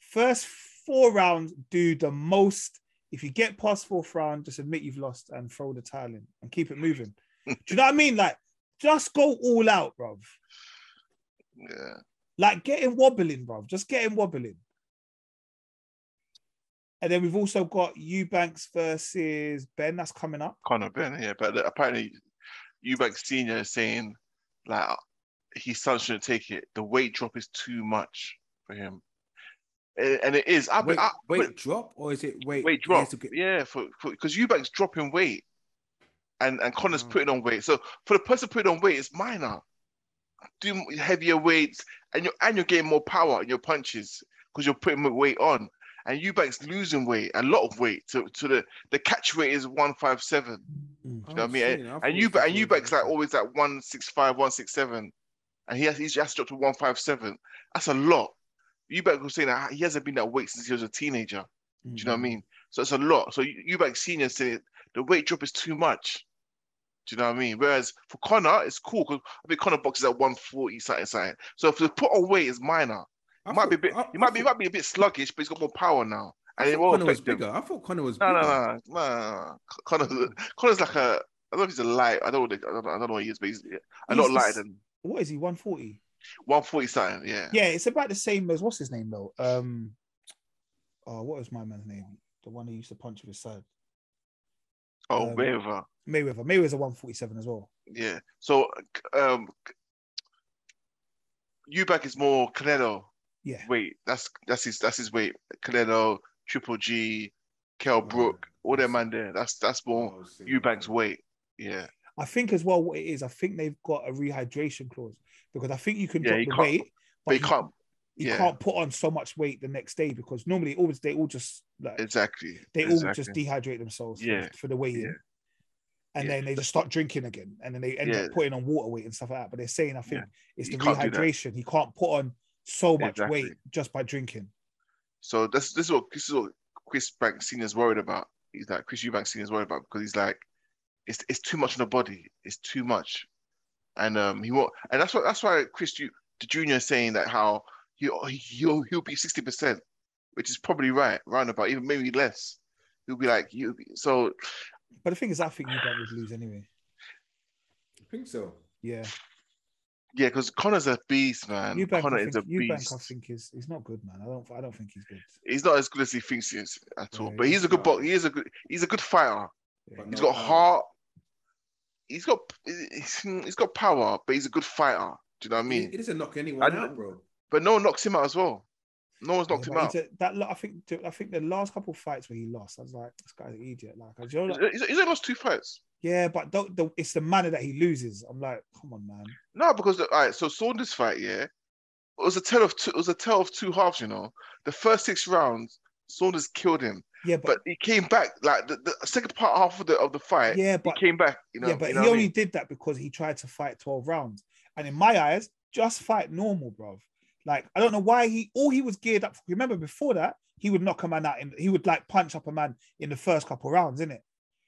first four rounds, do the most. If you get past fourth round, just admit you've lost and throw the towel in and keep it moving. Do you know what I mean? Like, just go all out, bruv. Yeah. Like, get him wobbling, bruv. Just get him wobbling. And then we've also got Eubanks versus Ben. That's coming up. Conor Ben, yeah. But apparently Eubanks Senior is saying like his son shouldn't take it. The weight drop is too much for him. And it is. I, weight I, weight but, drop or is it weight? Weight drop, get... yeah. For Because Eubanks dropping weight and, and Conor's oh. putting on weight. So for the person putting on weight, it's minor. Do heavier weights and you're, and you're getting more power in your punches because you're putting more weight on. And Eubanks losing weight, a lot of weight. To, to the the catch weight is one fifty-seven. Mm. You know what I mean? And, and, Eubank, and Eubanks like always at like one sixty-five, one sixty-seven. And he has he's just dropped to one fifty-seven. That's a lot. Eubanks was saying that he hasn't been that weight since he was a teenager. Mm. Do you know what I mean? So it's a lot. So Eubanks Senior said the weight drop is too much. Do you know what I mean? Whereas for Conor, it's cool because I think Conor boxes at one forty, something, something. So if the put on weight is minor. It might be a bit. It might be. It might be a bit sluggish, but he's got more power now. And it won't affect him. I thought Conor was bigger. No, no, no, no. Conor, Conor's like a. I don't know if he's a light. I don't. I don't, I don't know what he is, but he's a lot lighter than. What is he? One forty. One forty something. Yeah. Yeah, it's about the same as what's his name though. Um. Oh, what was my man's name? The one who used to punch with his side. Oh, um, Mayweather. Mayweather. Mayweather's a one forty-seven as well. Yeah. So, um, Eubank is more Canelo. yeah, weight. That's that's his that's his weight. Kaleno, Triple G, Kell Brook, oh, all that man there. That's that's more oh, Eubank's weight. Yeah. I think as well what it is, I think they've got a rehydration clause because I think you can yeah, drop the weight, but you can't. You yeah. can't put on so much weight the next day because normally always they all just like, exactly they exactly. all just dehydrate themselves yeah. for the weigh-in, yeah. and yeah. then they just start drinking again, and then they end yeah. up putting on water weight and stuff like that. But they're saying I think yeah. it's the rehydration. He can't put on so much exactly. weight just by drinking. So this this is what this is what Chris Eubank Senior is worried about. He's like Chris Eubank Senior is worried about because he's like it's it's too much on the body. It's too much, and um he won't. And that's what that's why Chris the Junior is saying that how. He'll, he'll, he'll be sixty percent, which is probably right, round about, even maybe less. He'll be like, you. So. But the thing is, I think you guys would lose anyway. I think so. Yeah. Yeah, because Connor's a beast, man. Eubank, Connor think, is a Eubank, beast. I think is he's not good, man. I don't, I don't think he's good. He's not as good as he thinks he is at yeah, all. But he's, he's a good boxer. He is a good. He's a good fighter. Yeah, he's got heart. He's got. He's got power, but he's a good fighter. Do you know what I mean? He doesn't knock anyone out, bro. But no one knocks him out as well. No one's knocked yeah, him out. A, that I think. I think the last couple of fights where he lost, I was like, "This guy's an idiot." Like, you know, like he's, he's only lost two fights. Yeah, but the, the, it's the manner that he loses. I'm like, come on, man. No, because the, all right. So Saunders' fight, yeah, it was a tale of two. It was a tale of two halves. You know, the first six rounds, Saunders killed him. Yeah, but, but he came back. Like the, the second part half of the of the fight. Yeah, but he came back. You know. Yeah, but you know he only I mean? did that because he tried to fight twelve rounds. And in my eyes, just fight normal, bruv. Like, I don't know why he, all he was geared up for. Remember before that, he would knock a man out and he would like punch up a man in the first couple rounds, innit?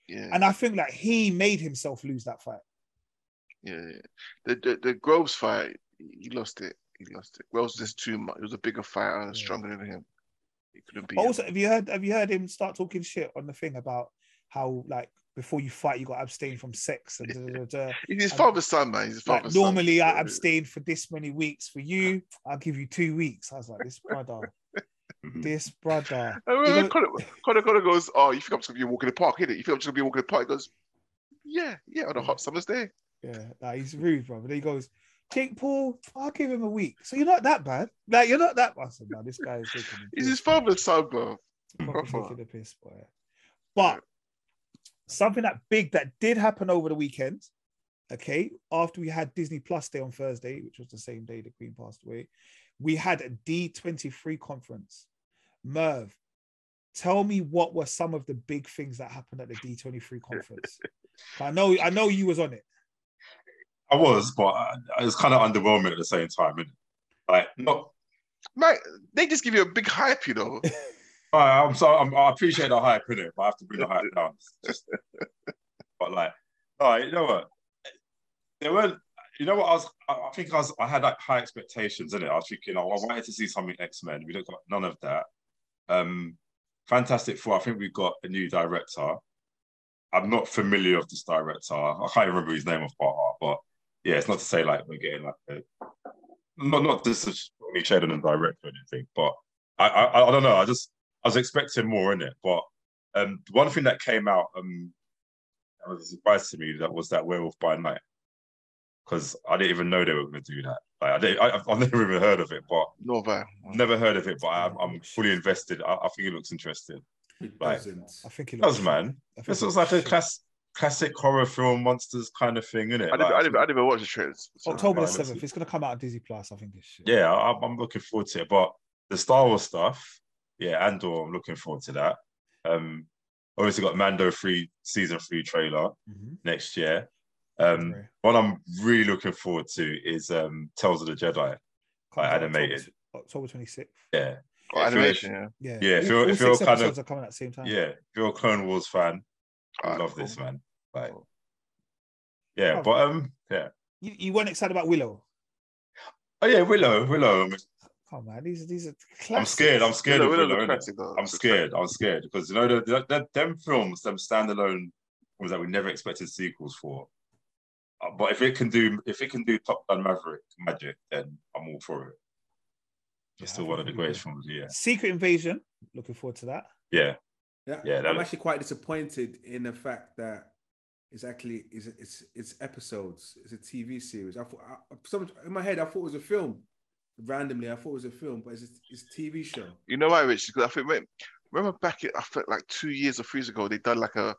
Yeah. And I think like he made himself lose that fight. Yeah. The, the, the Groves fight, he lost it. He lost it. Groves was just too much. He was a bigger fighter, yeah. stronger than him. He couldn't beat Also, him. have you heard, have you heard him start talking shit on the thing about how like, before you fight, you got to abstain from sex. And da, da, da, da. He's his father's son, man. He's his father's like, son. Normally, I abstain for this many weeks. For you, I'll give you two weeks. I was like, this brother, this brother. I remember Connor, Connor, Connor goes, "Oh, you think I'm just gonna be walking in the park, innit? You think I'm just gonna be walking in the park?" He goes, "Yeah, yeah, on a hot summer's day." Yeah, nah, he's rude, bro. But then he goes, "Jake Paul, I'll give him a week. So you're not that bad. Like you're not that bad." I said, "No, this guy is taking the piss." He's his father's son, bro. He's taking the piss, boy. But. Something that big that did happen over the weekend, okay, after we had Disney Plus Day on Thursday, which was the same day the Queen passed away, we had a D twenty-three conference. Merv, tell me what were some of the big things that happened at the D twenty-three conference? I know I know you was on it. I was, but it was kind of underwhelming at the same time. And like, not... Mate, they just give you a big hype, you know? Right, I'm sorry. I'm, I appreciate the hype, innit? But I have to bring the hype down. Just, but like, no, you know what? There were, you know what? I was, I think I was, I had like high expectations, innit? I was thinking, oh, I wanted to see something X-Men. We don't got none of that. Um, Fantastic Four. I think we've got a new director. I'm not familiar with this director. I can't remember his name off by heart. But yeah, it's not to say like we're getting like a, not not just any shade on the director or anything. But I, I, I don't know. I just I was expecting more in it, but um, one thing that came out um, that was a surprise to me that was that Werewolf by Night, because I didn't even know they were going to do that. Like, I didn't, I, I've never even heard of it, but no, never heard of it. But I, I'm fully invested. I, I think it looks interesting. It like, doesn't. I think it does, looks, man. I think this looks like a class, classic horror film, monsters kind of thing, innit? I didn't, like, I didn't, I didn't even watch the trailers. So October the seventh. It's going to come out on Disney Plus. I think this shit. Yeah, I, I'm looking forward to it. But the Star Wars stuff. Yeah, Andor, I'm looking forward to that. Um, obviously got Mando three season three trailer mm-hmm. next year. Um, what I'm really looking forward to is um, Tales of the Jedi, like animated. October twenty-sixth. Yeah, oh, animation. You're, yeah, yeah. If you're, all if you're kind of, are coming at the same time. Yeah, if you're a Clone Wars fan, I love cool. this man. Like, cool. yeah, oh, but um, yeah. You, you weren't excited about Willow? Oh yeah, Willow, Willow. Oh man, these these are. Classics. I'm scared. I'm scared of Willow. I'm scared. I'm scared because you know the, the, the, them films, them standalone films that we never expected sequels for. Uh, but if it can do, if it can do Top Gun Maverick magic, then I'm all for it. It's yeah, still one of the greatest films. Yeah. Secret Invasion. Looking forward to that. Yeah. Yeah. yeah I'm actually quite disappointed in the fact that it's actually it's it's, it's episodes. It's a T V series. I thought I, in my head I thought it was a film. randomly. I thought it was a film, but it's a, it's a T V show. You know why, Rich? Because I think, wait, remember back, in, I felt like two years or three years ago, they done like a,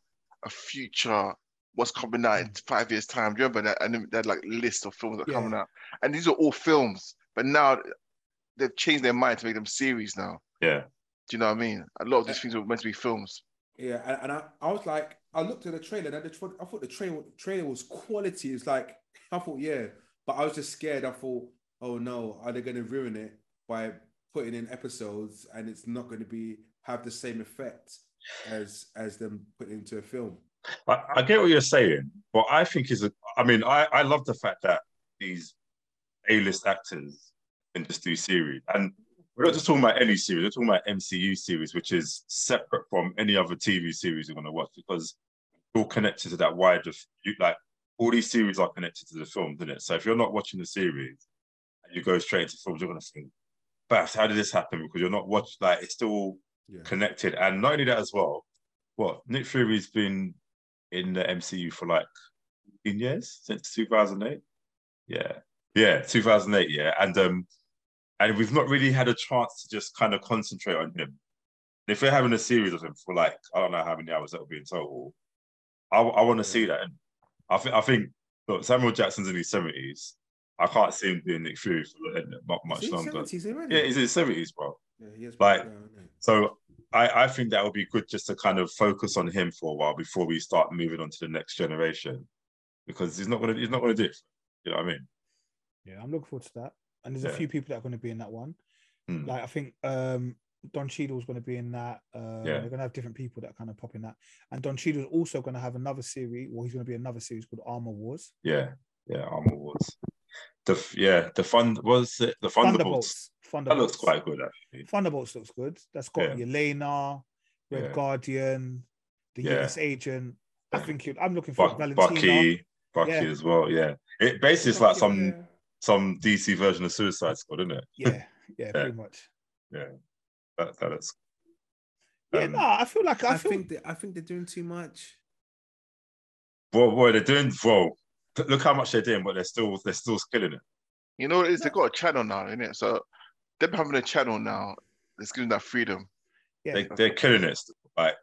a future, what's coming out in five years' time. Do you remember that? And then they had like list of films that are yeah. coming out. And these are all films, but now they've changed their mind to make them series now. Yeah. Do you know what I mean? A lot of these things were meant to be films. Yeah, and, and I, I was like, I looked at the trailer, and I, just, I thought the trailer, trailer was quality. It's like, I thought, yeah. But I was just scared. I thought, oh no, are they going to ruin it by putting in episodes and it's not going to be have the same effect as as them putting into a film? I, I get what you're saying, but I think is, I mean, I, I love the fact that these A-list actors can just do series. And we're not just talking about any series, we're talking about M C U series, which is separate from any other T V series you're going to watch, because you're connected to that wider, like all these series are connected to the films, isn't it? So if you're not watching the series, you go straight into films, you're going to think, Bass, how did this happen? Because you're not watching, like, it's still yeah. connected. And not only that as well, what, Nick Fury's been in the M C U for like fifteen years, since two thousand eight? Yeah. Yeah, two thousand eight, yeah. And um, and we've not really had a chance to just kind of concentrate on him. And if we're having a series of him for like, I don't know how many hours that will be in total, I, I want to yeah. see that. And I, th I think, look, Samuel Jackson's in his seventies. I can't see him being Nick Fury for not much he's longer. seventies, already? Yeah, he's in his seventies, bro. Yeah, he has like, down, so I, I think that would be good just to kind of focus on him for a while before we start moving on to the next generation, because he's not gonna he's not gonna do it. You know what I mean? Yeah, I'm looking forward to that. And there's yeah. a few people that are going to be in that one. Mm. Like I think um, Don Cheadle's going to be in that. Um, yeah. They're going to have different people that kind of pop in that. And Don Cheadle's also going to have another series, or he's going to be in another series called Armor Wars. Yeah, yeah, Armor Wars. The, yeah, the fund was it the Thunderbolts. Thunderbolts. Thunderbolts. That looks quite good, actually. Thunderbolts looks good. That's got yeah. Yelena, Red yeah. Guardian, the yeah. U S agent. I think it, I'm looking for Valentina. Bucky, Bucky yeah. as well. Yeah, it basically is like some yeah. some D C version of Suicide Squad, isn't it? Yeah, yeah, yeah. pretty much. Yeah, that that is. Um, yeah, no, I feel like I, I feel... think they, I think they're doing too much. Well, boy, they're doing well. Look how much they're doing, but they're still they're still killing it. You know what it is? They've got a channel now, isn't it? So they're having a channel now that's giving that freedom. Yeah. They, they're killing it. Still. Like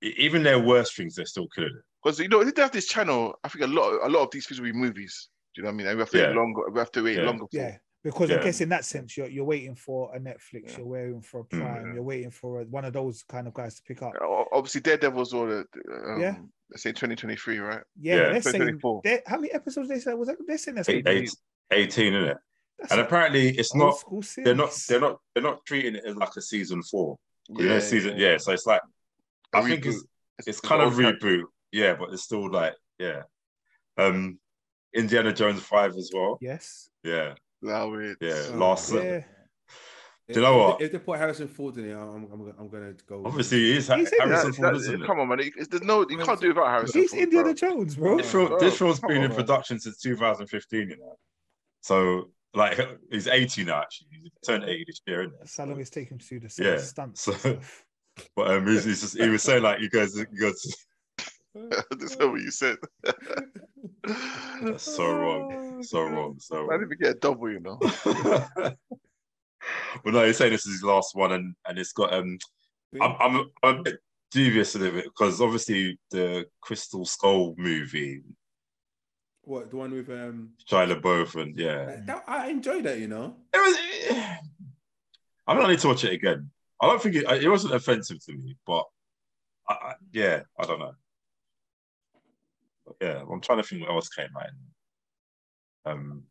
even their worst things, they're still killing it. Because you know, if they have this channel, I think a lot a lot of these things will be movies. Do you know what I mean? And we have to yeah. wait longer. We have to wait yeah. longer. For. Yeah, because yeah. I guess in that sense, you're you're waiting for a Netflix, yeah. you're waiting for a Prime, mm, you're waiting for a, one of those kind of guys to pick up. Obviously, Daredevil's all the um, yeah. Let's say twenty twenty-three, right? Yeah, yeah. They're saying, they're, how many episodes they said was that? They're saying that's eighteen, isn't it? That's and apparently, it's not. They're not. They're not. They're not treating it as like a season four. Yeah, you know, season. Yeah. yeah, so it's like a I reboot. think it's it's, it's kind of reboot. Time. Yeah, but it's still like yeah. Um, Indiana Jones five as well. Yes. Yeah. Wow. Yeah. Oh, last. Yeah. Do you know if, what? If they put Harrison Ford in it, I'm, I'm, I'm going to go. Obviously, he is Harrison that, Ford. Is, come on, man. It, there's no, you can't do it without Harrison he's Ford. He's Indiana bro. Jones, bro. This, film, bro, this film's been on, in production man. since two thousand fifteen, you know. So, like, he's eighty now, actually. He's turned eighty this year, isn't it? That's how long it's taken to do the yeah. stunts. So, but um, he's, he's just, he was saying, like, you guys, you guys. That's not what you said. That's so wrong. So wrong. So wrong. I didn't even get a double, you know. Well, no, he's saying this is his last one, and and it's got um, I'm I'm, I'm a bit dubious a little bit because obviously the Crystal Skull movie, what the one with um Shia LaBeouf and yeah, that, I enjoyed that, you know. It was. It, I mean, I need to watch it again. I don't think it, it wasn't offensive to me, but I, I, yeah, I don't know. But yeah, I'm trying to think what else came out. Um.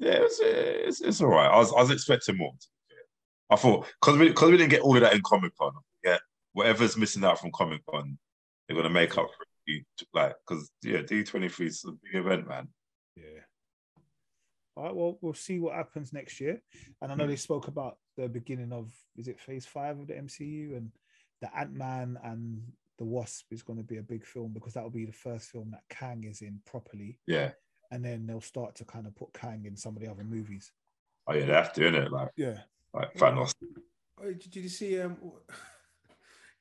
Yeah, it's it's, it's all right. I was I was expecting more. I thought because we because we didn't get all of that in Comic Con. Yeah, whatever's missing out from Comic Con, they're gonna make up for it. Like because yeah, D twenty-three is a big event, man. Yeah. All right. Well, we'll see what happens next year. And I know mm. they spoke about the beginning of is it Phase Five of the M C U and the Ant-Man and the Wasp is going to be a big film because that will be the first film that Kang is in properly. Yeah. And then they'll start to kind of put Kang in some of the other movies. Oh yeah, they have to, innit? Like yeah, like Thanos. Oh, did you see um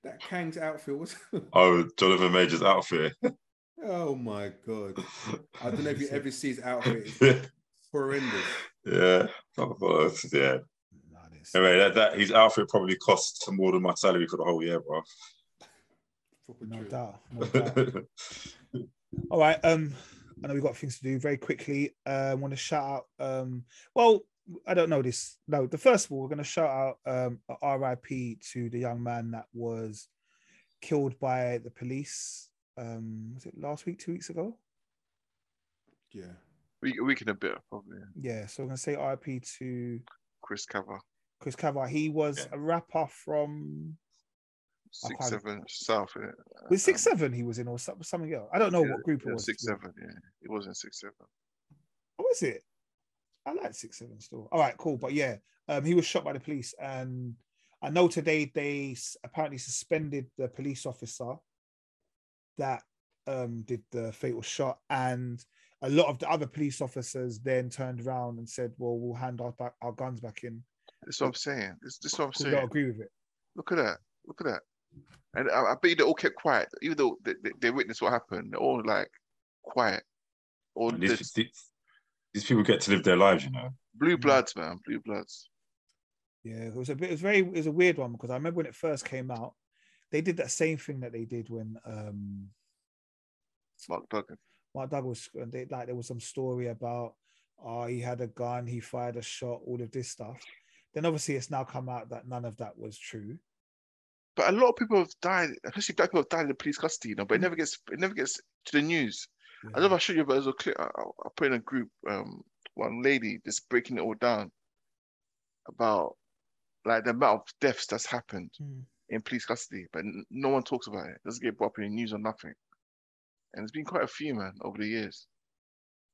that Kang's outfit? Was oh, Jonathan Major's outfit. Oh my god! I don't know if you ever see his outfit. It's horrendous. Yeah, proper bollocks. Yeah. Anyway, that, that his outfit probably cost more than my salary for the whole year, bro. No doubt. No doubt. All right. Um, I know we've got things to do very quickly. Uh, I want to shout out. Um, well, I don't know this. No, the first of all, we're going to shout out um, R I P to the young man that was killed by the police. Um, was it last week, two weeks ago? Yeah. We, we can a bit, probably. Yeah. So we're going to say R I P to Chris Cavagh. Chris Cavagh. He was yeah. a rapper from Six Seven South. It? Was Six um, Seven he was in or something else? I don't know yeah, what group it yeah, was. Six Seven. Yeah, it wasn't Six Seven. What was it? I like Six Seven still. All right, cool. But yeah, um, he was shot by the police, and I know today they apparently suspended the police officer that um, did the fatal shot, and a lot of the other police officers then turned around and said, "Well, we'll hand our back, our guns back in." That's what I'm saying. That's, that's what I'm saying. I agree with it. Look at that. Look at that. And I, I bet they all kept quiet, even though they, they, they witnessed what happened. They're all like quiet. All these, these, these people get to live their lives, you know. Blue bloods, yeah. man. Blue bloods. Yeah, it was a bit. It was very. It was a weird one because I remember when it first came out, they did that same thing that they did when um, Mark Duggan. Mark Duggan was they, like there was some story about, oh, he had a gun, he fired a shot, all of this stuff. Then obviously it's now come out that none of that was true. But a lot of people have died, especially black people have died in the police custody, you know, but it never gets it never gets to the news. Yeah. I don't know if I showed you, but there's a clip I, I put in a group, um, one lady that's breaking it all down about like the amount of deaths that's happened mm. in police custody, but no one talks about it. It doesn't get brought up in the news or nothing. And there's been quite a few, man, over the years.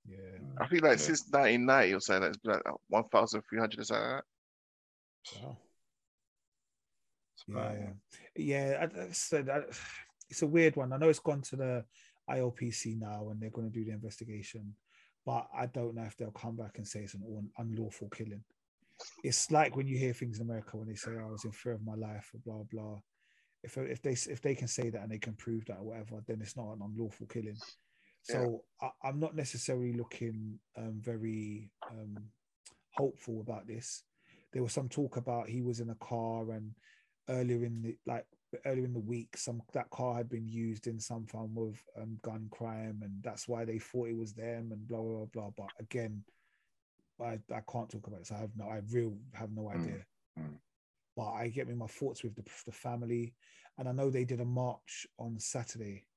Yeah. I feel like yeah. since nineteen ninety or something, it's been like one thousand three hundred or something like that. Wow. Yeah, yeah. yeah I, I said, I, it's a weird one. I know it's gone to the I L P C now, and they're going to do the investigation, but I don't know if they'll come back and say it's an un unlawful killing. It's like when you hear things in America when they say, oh, "I was in fear of my life," or blah blah. If if they if they can say that and they can prove that or whatever, then it's not an unlawful killing. So yeah. I, I'm not necessarily looking um, very um, hopeful about this. There was some talk about he was in a car and. Earlier in the like earlier in the week, some that car had been used in some form of um, gun crime, and that's why they thought it was them, and blah blah blah. But again, I I can't talk about this. I have no, I real have no idea. Mm. But I get me my thoughts with the the family, and I know they did a march on Saturday,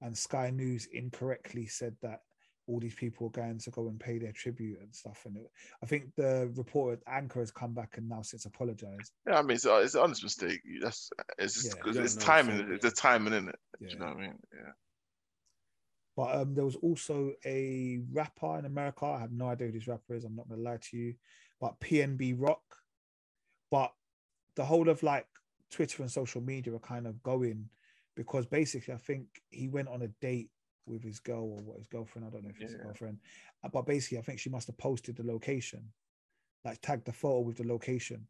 and Sky News incorrectly said that all these people are going to go and pay their tribute and stuff. And it, I think the reporter Anchor has come back and now since apologized. Yeah, I mean, it's, it's an honest mistake. That's it's just, yeah, it's timing, it. It's a timing, isn't it? Yeah. Do you know what I mean? Yeah. But um, there was also a rapper in America. I have no idea who this rapper is. I'm not going to lie to you. But P N B Rock. But the whole of like Twitter and social media are kind of going because basically I think he went on a date with his girl or what his girlfriend, I don't know if it's yeah. his girlfriend, but basically I think she must have posted the location, like tagged the photo with the location,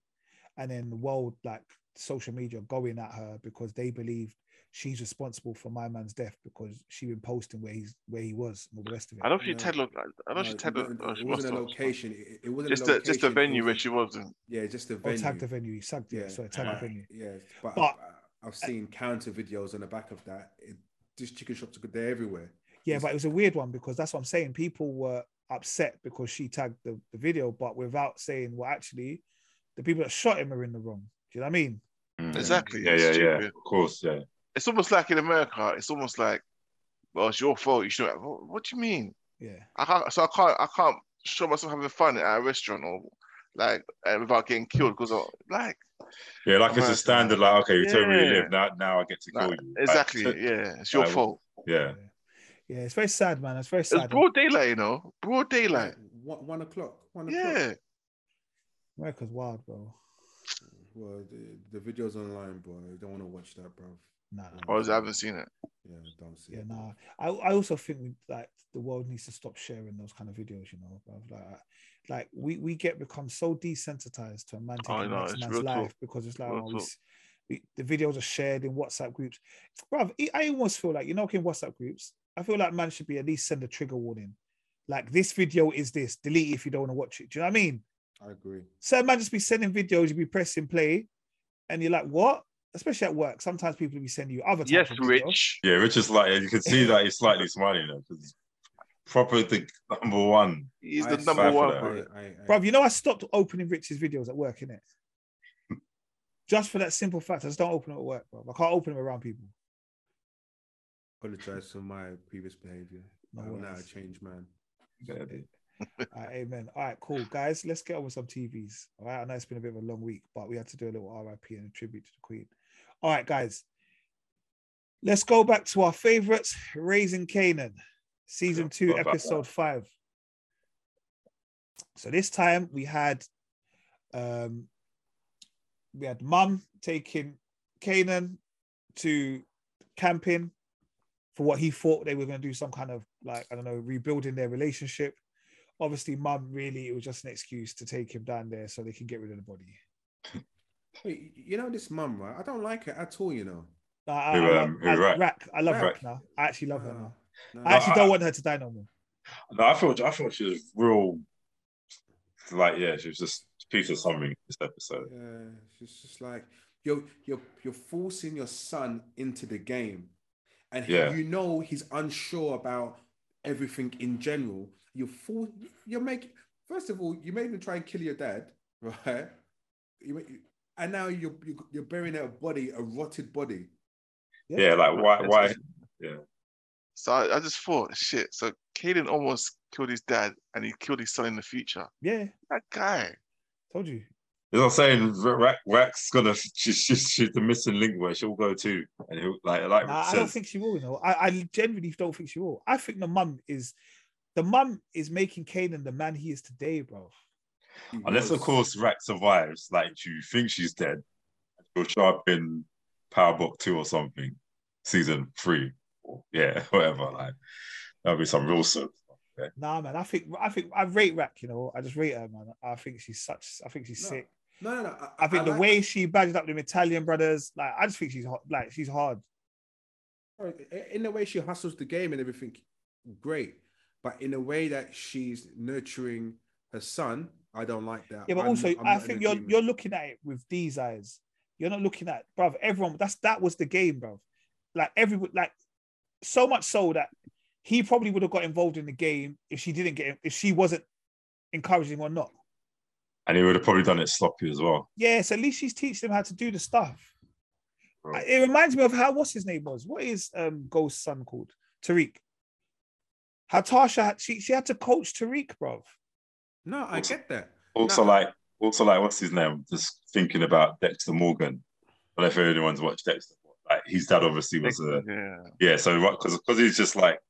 and then the world, like social media, going at her because they believe she's responsible for my man's death because she been posting where he's where he was and all the rest of it. I don't know if you tagged. I don't know if you tagged. It wasn't a location. It, it wasn't just a location, just the venue where she wasn't. Yeah, just the venue. Oh, tagged the venue. He tagged yeah. it. So tagged right. the venue. Yeah, but, but I've, I've seen uh, counter videos on the back of that. It, Just chicken shops, they're everywhere. Yeah, but it was a weird one because that's what I'm saying. People were upset because she tagged the, the video, but without saying, well, actually, the people that shot him are in the wrong. Do you know what I mean? Mm. Exactly. Yeah, yeah, yeah. Of course, yeah. It's almost like in America, it's almost like, well, it's your fault. You should. What, what do you mean? Yeah. I can't. So I can't. I can't show myself having fun at a restaurant or like without getting killed because like. Yeah, like America. It's a standard, like, okay, you yeah. told me you live, now, now I get to kill nah, you. Exactly, like, yeah, it's your like, fault. Yeah. Yeah, it's very sad, man, it's very sad. It's broad daylight, you know, broad daylight. One, one o'clock, one o'clock. Yeah. America's wild, bro. Well, the, the video's online, bro, you don't want to watch that, bro. Nah. Or I haven't seen it. Yeah, don't see yeah, it. Yeah, nah. I, I also think, like, the world needs to stop sharing those kind of videos, you know, bro, like... Like we we get become so desensitized to a man taking oh, no, next man's life talk. Because it's like oh, it's, we, the videos are shared in WhatsApp groups. Bruv, I almost feel like you know, in WhatsApp groups, I feel like man should be at least send a trigger warning. Like, this video is this. Delete it if you don't want to watch it. Do you know what I mean? I agree. So man just be sending videos, you be pressing play, and you're like, what? Especially at work. Sometimes people will be sending you other types yes, of videos. Rich. Yeah, Rich is like, you can see that he's slightly smiling though, because he's proper the number one. He's I the number one, bro. I, I, I... Bro, you know I stopped opening Rich's videos at work, innit? Just for that simple fact, I just don't open them at work, bro. I can't open them around people. Apologize for my previous behaviour. No I will now change, man. Amen. All right, amen. All right, cool. Guys, let's get on with some T Vs. All right, I know it's been a bit of a long week, but we had to do a little R I P and a tribute to the Queen. All right, guys. Let's go back to our favourites, Raising Kanan, Season two, Episode five. So this time we had um, we had Mum taking Kanan to camping for what he thought they were going to do, some kind of, like, I don't know, rebuilding their relationship. Obviously, Mum, really, it was just an excuse to take him down there so they can get rid of the body. Wait, you know this Mum, right? I don't like her at all, you know. Uh, I, who, um, I, who, I, Raq. I love Raq now. I actually love uh, her now. No, I actually I, don't want her to die no more. No, I thought, I thought she was real, like, yeah, she was just a piece of something this episode. Yeah, she's just like, you're, you're, you're forcing your son into the game. And yeah. you know he's unsure about everything in general. You're for, you're making. First of all, you made him try and kill your dad, right? You make, and now you're you're burying a body, a rotted body. Yeah, yeah like why? Why? Yeah. So I, I just thought, shit. So Kanan almost killed his dad, and he killed his son in the future. Yeah, that guy. Told you. You know what I'm saying? Rack, Rack's gonna she, she, she's the missing link where she'll go too, and he'll, like like. Nah, I don't think she will. You know, I, I genuinely don't think she will. I think the mum is, the mum is making Kanan the man he is today, bro. He Unless knows. Of course Rack survives, like you think she's dead, she'll show up in Power Book Two or something, season three, yeah, whatever. Like that'll be some real stuff. Yeah. Nah, man, I think I think I rate Rack. You know, I just rate her, man. I think she's such. I think she's no. sick. No, no, no. I, I think I the like way her. She badged up them Italian brothers, like I just think she's hot, like she's hard. In the way she hustles the game and everything, great. But in the way that she's nurturing her son, I don't like that. Yeah, but I'm, also I'm I think you're you're looking at it with these eyes. You're not looking at, bruv, everyone. That's that was the game, bro. Like everyone, like so much so that he probably would have got involved in the game if she didn't get, if she wasn't encouraging him or not. And he would have probably done it sloppy as well. Yeah, so at least she's teaching him how to do the stuff. Bro. It reminds me of how, what's his name was? What is um, Ghost's son called? Tariq. How Tasha, had, she, she had to coach Tariq, bro. No, I also, get that. Also, no. like, also like, what's his name? Just thinking about Dexter Morgan. I don't know if anyone's watched Dexter. Like, his dad obviously was a... Yeah, yeah so because he's just like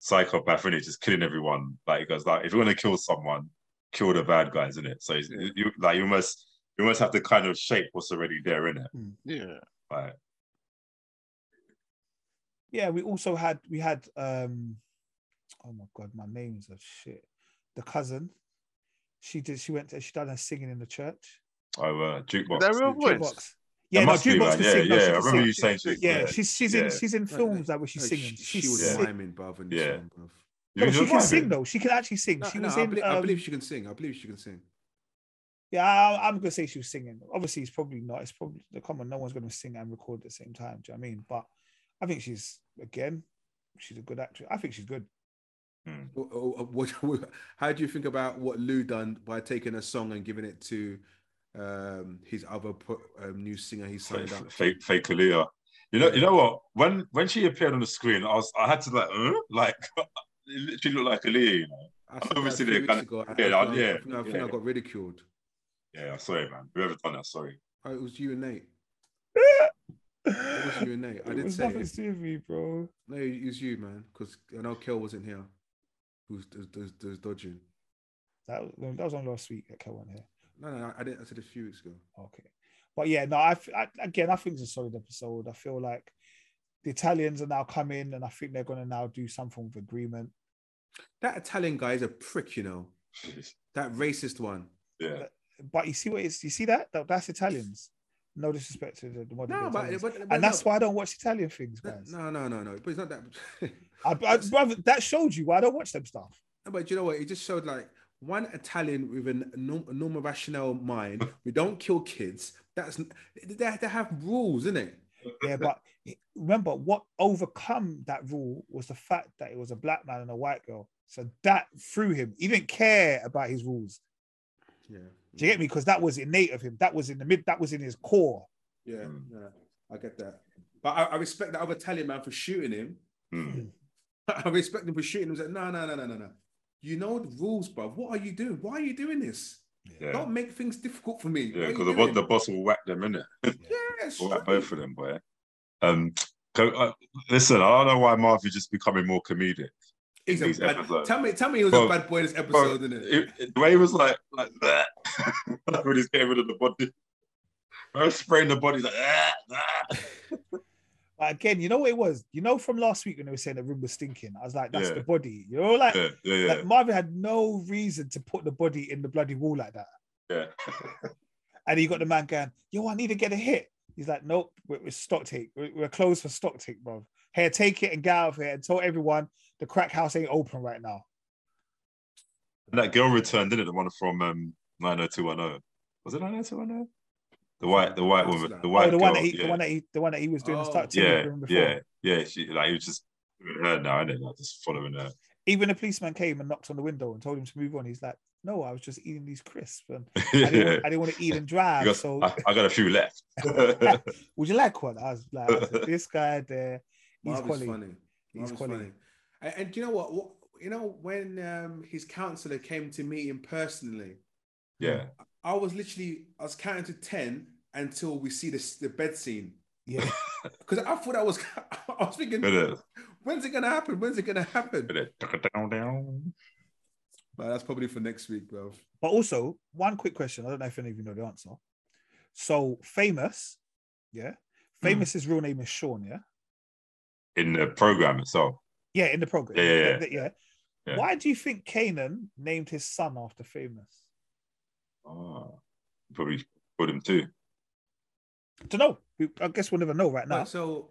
psychopath, isn't he? Just killing everyone. Like, he goes, like, if you're going to kill someone, kill the bad guys, in it. So it's, yeah. you like you must you must have to kind of shape what's already there, in it. Yeah. Right. Yeah. We also had we had um, oh my god, my name's a shit. The cousin, she did. She went. To, she done her singing in the church. Oh, uh, Jukebox. That real voice. Jukebox. Yeah, no, Jukebox can yeah, sing. Yeah, no, yeah. I remember sing. You saying Jukebox. Yeah, yeah, she's she's yeah. in she's in films that like, where she's like, singing. She, she was rhyming, bruv. Yeah. No, she can sing though. She can actually sing. No, she was no, in, I, believe, um, I believe she can sing. I believe she can sing. Yeah, I, I'm gonna say she was singing. Obviously, it's probably not. It's probably come on. No one's gonna sing and record at the same time. Do you know what I mean? But I think she's again. She's a good actress. I think she's good. Hmm. What, what, how do you think about what Lou done by taking a song and giving it to um, his other um, new singer? He signed up. Fake, fake Aaliyah. You know, you know what? When when she appeared on the screen, I was I had to like uh, like. It literally looked like Aaliyah, you know. I Obviously, they're kind of, I, yeah, I, I, yeah. I think, I, think yeah. I got ridiculed. Yeah, sorry, man. Whoever done that, sorry. Oh, it was you and Nate. It was you and Nate. I didn't say it. It was nothing to me, bro. No, it was you, man. Because I know Kel wasn't here. Who's was, was dodging? That was, that was on last week that Kel wasn't here. No, no, I didn't. I said a few weeks ago. Okay, but yeah, no. I, I again, I think it's a solid episode. I feel like the Italians are now coming, and I think they're going to now do some form of agreement. That Italian guy is a prick, you know. That racist one. Yeah. But you see what it's you see that? That's Italians. No disrespect to the modern. No, but, but, but and that's no. why I don't watch Italian things, guys. No, no, no, no. But it's not that. I, I, brother, that showed you why I don't watch them stuff. But you know what? It just showed like one Italian with a normal rational mind. We don't kill kids. That's they have to have rules, isn't it? Yeah, but remember what overcome that rule was the fact that it was a black man and a white girl. So that threw him. He didn't care about his rules. Yeah. Do you get me? Because that was innate of him. That was in the mid. That was in his core. Yeah, yeah, I get that. But I, I respect that other Italian man for shooting him. Mm. I respect him for shooting him. I was like, no, no, no, no, no, no. You know the rules, bruv. What are you doing? Why are you doing this? Yeah. Don't make things difficult for me. Yeah, because the, the boss will whack them, innit? Yes. Will whack both of them, boy. Um, uh, listen, I don't know why Marvy's just becoming more comedic. He's a bad, tell me, tell me, he was but, a bad boy in this episode, isn't it? it? The way he was like, like that, when he's getting rid of the body, I was spraying the body like that. Again, you know what it was? You know, from last week when they were saying the room was stinking, I was like, that's yeah. the body. You know, like, yeah, yeah, yeah. like Marvin had no reason to put the body in the bloody wall like that. Yeah. And he got the man going, yo, I need to get a hit. He's like, nope, we're, we're stock take. We're, we're closed for stock take, bro. Here, take it and get out of here and tell everyone the crack house ain't open right now. And that girl returned, didn't it? The one from um, nine oh two one oh. Was it nine oh two one oh? The white, the white woman, the white oh, the girl, one that he, yeah. the one that he, the one that he was doing oh, the start to yeah, before. yeah, yeah. She like he was just with her now, and like just following her. Even a policeman came and knocked on the window and told him to move on. He's like, "No, I was just eating these crisps, and yeah. I, didn't, I didn't want to eat and drive." Goes, so I, I got a few left. Would you like one? I was like, I was like "This guy there, he's quality. Funny. He's quality." And, and do you know what? what? You know when um, his counselor came to meet him personally. Yeah. I was literally, I was counting to ten until we see this, the bed scene. Yeah. Because I thought I was, I was thinking, it when's it going to happen? When's it going to happen? But that's probably for next week, bro. But also, one quick question. I don't know if any of you know the answer. So, Famous, yeah? Famous, mm. his real name is Sean, yeah? In the program itself. Yeah, in the program. Yeah, yeah, yeah. yeah. yeah. Why do you think Kanan named his son after Famous? Oh, probably put him too. I don't know. I guess we'll never know right now. Right, so,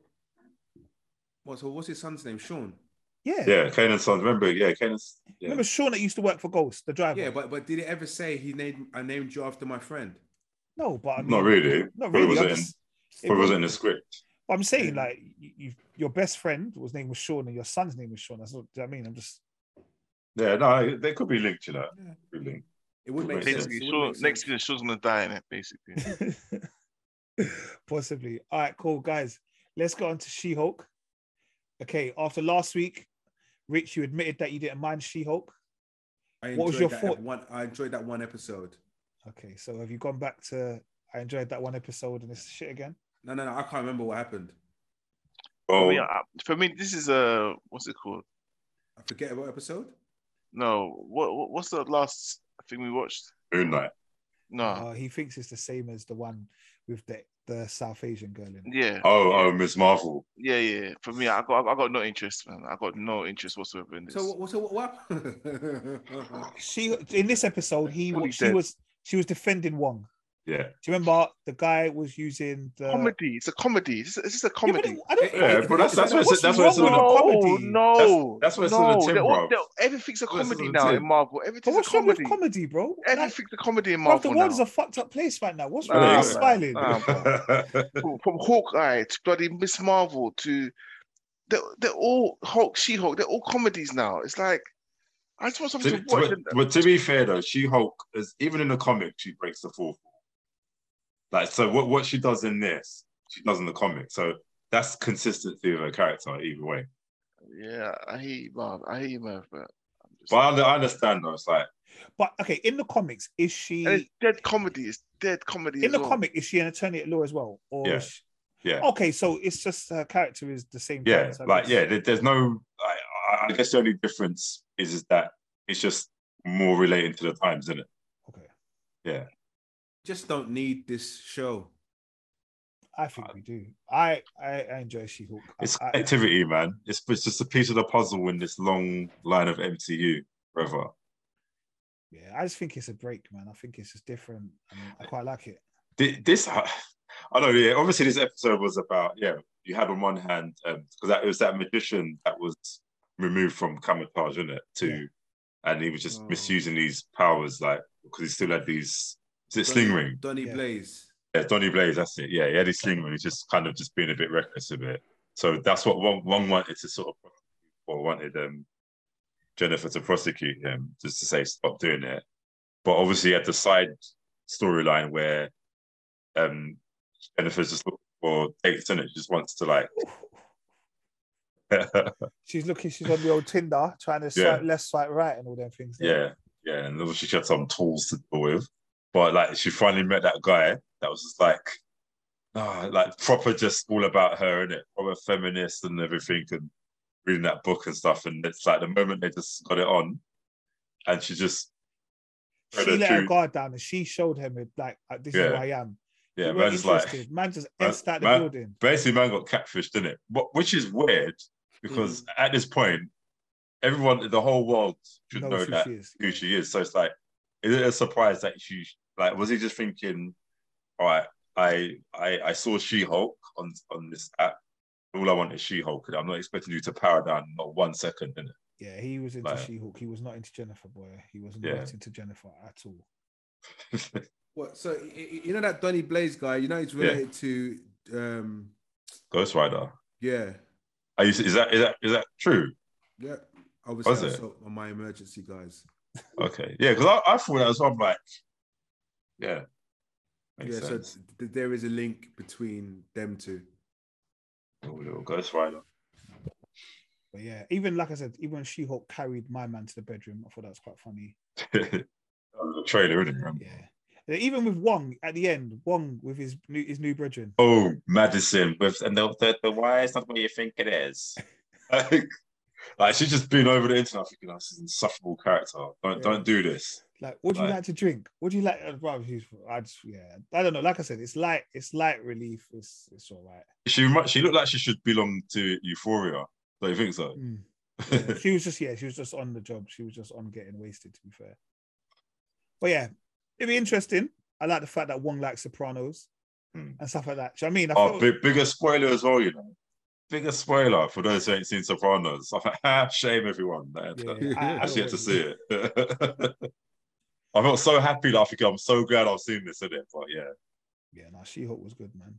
well, so what's his son's name? Sean. Yeah. Yeah, Kanan's son. Remember, yeah, Kanan's. Yeah. Remember Sean that used to work for Ghost, the driver. Yeah, but but did it ever say he named I named you after my friend? No, but I mean, not really. Not really. But was it, just, in, it was in the script. But I'm saying yeah. like you, you, your best friend was named was Sean, and your son's name was Sean. That's what I mean. I'm just. Yeah, no, they could be linked, you know. Yeah. Could be linked. It would make sense. Sure, next year, Shaw's gonna die in it, basically. Possibly. All right, cool, guys. Let's go on to She-Hulk. Okay, after last week, Rich, you admitted that you didn't mind She-Hulk. What was your thought? One, I enjoyed that one episode. Okay, so have you gone back to I enjoyed that one episode and this shit again? No, no, no. I can't remember what happened. Oh, for me, I, for me this is a what's it called? I forget what episode. No, what, what what's the last? I think we watched Moonlight. No, uh, he thinks it's the same as the one with the, the South Asian girl in it. Yeah. Oh, oh, Miss Marvel. Yeah, yeah. For me, I got, I got no interest, man. I got no interest whatsoever in this. So, what? So what? what? she in this episode, he what she was she was defending Wong. Yeah. Do you remember the guy was using the comedy? It's a comedy. It's, it's a comedy. Yeah, but, yeah, but that's that's what it's that's what it's on the comedy. No, that's, that's what it's on no, the comedy. Everything's a comedy now in Marvel. Everything's a comedy. What's wrong with comedy, bro? Everything's like, a comedy in Marvel. Bro, the world now. is a fucked up place right now. What's wrong nah, with smiling? Nah, From Hawkeye to bloody Miss Marvel to they're, they're all Hulk, She-Hulk. They're all comedies now. It's like. I just want something to, to watch. But, but to be fair though, She-Hulk is even in the comic she breaks the fourth. Like, so what, what she does in this, she does in the comic. So that's consistency of her character either way. Yeah, I hear you, Marv. I hear you, Marv. But, but I, I understand, though. It's like... But, okay, in the comics, is she... And it's dead comedy. It's dead comedy In the well. comic, is she an attorney at law as well? Or yeah. She... yeah. Okay, so it's just her character is the same. Yeah, character, like, yeah, there, there's no... I, I guess the only difference is, is that it's just more relating to the times, isn't it? Okay. Yeah. Just don't need this show. I think uh, we do. I, I, I enjoy She-Hulk. It's I, activity, I, man. It's, it's just a piece of the puzzle in this long line of M C U forever. Yeah, I just think it's a break, man. I think it's just different. I, mean, I quite like it. This, I, I don't know. Yeah, obviously, this episode was about, yeah, you had on one hand, because um, it was that magician that was removed from Camotage, isn't it, to yeah. and he was just oh. misusing these powers, like, because he still had these. Is it Donny, sling ring? Donny yeah. Blaze. Yeah, Donny Blaze. That's it. Yeah, he had his sling ring. He's just kind of just being a bit reckless a bit. So that's what one, one wanted to sort of, or wanted um, Jennifer to prosecute him, just to say stop doing it. But obviously, he had the side storyline where um, Jennifer's just looking for dates, and it just wants to like. she's looking. She's on the old Tinder, trying to yeah. swipe left, swipe right, and all them things. Yeah, yeah, yeah. And obviously, she had some tools to deal with. But like, she finally met that guy that was just like, oh, like proper, just all about her, innit? Proper feminist and everything, and reading that book and stuff. And it's like the moment they just got it on, and she just she her let her guard down, and she showed him it, like, this yeah. is who I am. Yeah, man's interested. like man just ends out the man, building. Basically, man got catfished, didn't it? But which is weird because mm. at this point, everyone, the whole world should know, know who that she who she is. So it's like. Is it a surprise that she, like, was he just thinking, all right, I I, I saw She-Hulk on, on this app. All I want is She-Hulk. I'm not expecting you to power down not one second, innit? Yeah, he was into like, She-Hulk. He was not into Jennifer, boy. He was not yeah. into Jennifer at all. What? So, you know that Donny Blaze guy, you know he's related yeah. to... Um... Ghost Rider? Yeah. Are you, is, that, is, that, is that true? Yeah. I was, was it? on My Emergency, guys. Okay, yeah, because I, I thought that was, I'm like, yeah, makes yeah. sense. So th there is a link between them two. Oh, little Ghost Rider. But yeah, even like I said, even when She-Hulk carried my man to the bedroom, I thought that was quite funny. That was a trailer, isn't it? Yeah. Even with Wong at the end, Wong with his new his new brethren. Oh, Madison with and the the, the why is not what you think it is. Like, she's just been over the internet thinking, oh, this is an insufferable character. Don't yeah. don't do this. Like, what do like, you like to drink? What do you like? Well, I just, yeah, I don't know. Like I said, it's light. It's light relief. It's it's all right. She she looked like she should belong to Euphoria. Don't you think so? Mm. Yeah. She was just yeah. She was just on the job. She was just on getting wasted. To be fair. But yeah, it'd be interesting. I like the fact that Wong likes Sopranos mm. and stuff like that. Do you know what I mean? I oh, big, bigger spoiler as well, you know. Biggest spoiler for those who ain't seen Sopranos. Shame everyone. Man. Yeah, I, I actually had to see it. I felt so happy that I think I'm so glad I've seen this in it. But yeah. Yeah, no, She-Hulk was good, man.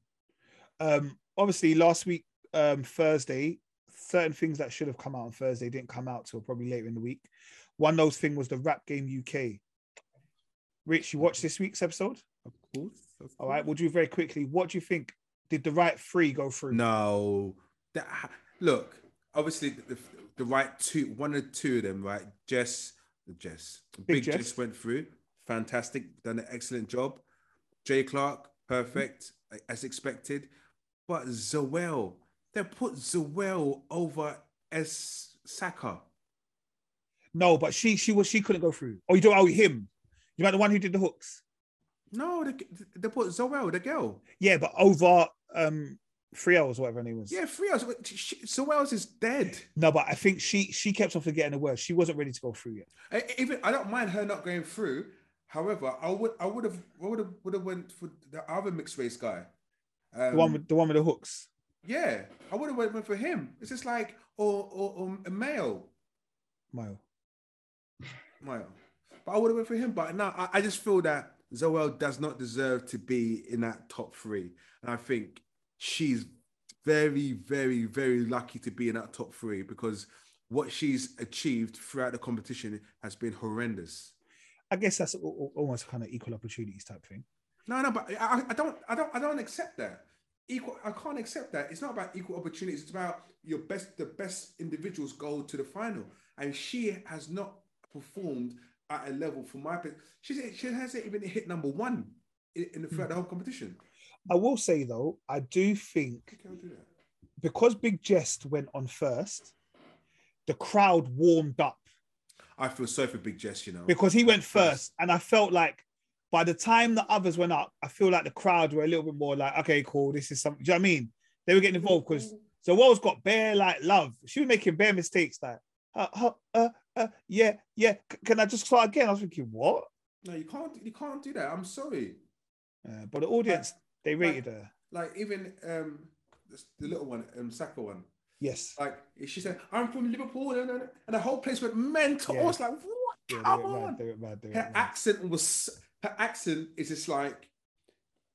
Um, obviously, last week, um, Thursday, certain things that should have come out on Thursday didn't come out till probably later in the week. One of those things was the Rap Game U K. Rich, you watched this week's episode? Of course. Of course. All right, we'll do very quickly. What do you think? Did the right three go through? No. That, look, obviously the, the right two, one or two of them, right? Jess, Jess, Big, Big Jess. Jess went through, fantastic, done an excellent job. Jay Clark, perfect, as expected. But Zoel, they put Zoel over as Saka. No, but she she was she couldn't go through. Oh, you don't owe him. You meant the one who did the hooks. No, they, they put Zoel, the girl. Yeah, but over. Um, Three hours, whatever her name was. Yeah, three hours. Zoel's is dead. No, but I think she she kept on forgetting the words. She wasn't ready to go through yet. I, even I don't mind her not going through. However, I would I would have I would have would have went for the other mixed race guy, um, the one with the one with the hooks. Yeah, I would have went for him. It's just like or or, or a male, male, male. But I would have went for him. But no, I, I just feel that Zoel does not deserve to be in that top three, and I think. She's very, very, very lucky to be in that top three because what she's achieved throughout the competition has been horrendous. I guess that's almost kind of equal opportunities type thing. No, no, but I, I don't, I don't, I don't accept that. Equal, I can't accept that. It's not about equal opportunities. It's about your best, the best individuals go to the final, and she has not performed at a level for my. She she hasn't even hit number one in, in the, throughout the whole competition. I will say, though, I do think because Big Jest went on first, the crowd warmed up. I feel so for Big Jest, you know. Because he went first, and I felt like by the time the others went up, I feel like the crowd were a little bit more like, okay, cool, this is something. Do you know what I mean? They were getting involved because Zoel's got bare, like, love. She was making bare mistakes, like, uh, uh, uh, uh, yeah, yeah. C can I just start again? I was thinking, what? No, you can't, you can't do that. I'm sorry. Uh, but the audience... I They rated like, her. Like, even um, the little one, um, Saka one. Yes. Like, she said, I'm from Liverpool, and the whole place went mental. Yeah. I was like, what? Yeah, Come on. Right, right, right, her right. accent was her accent is just like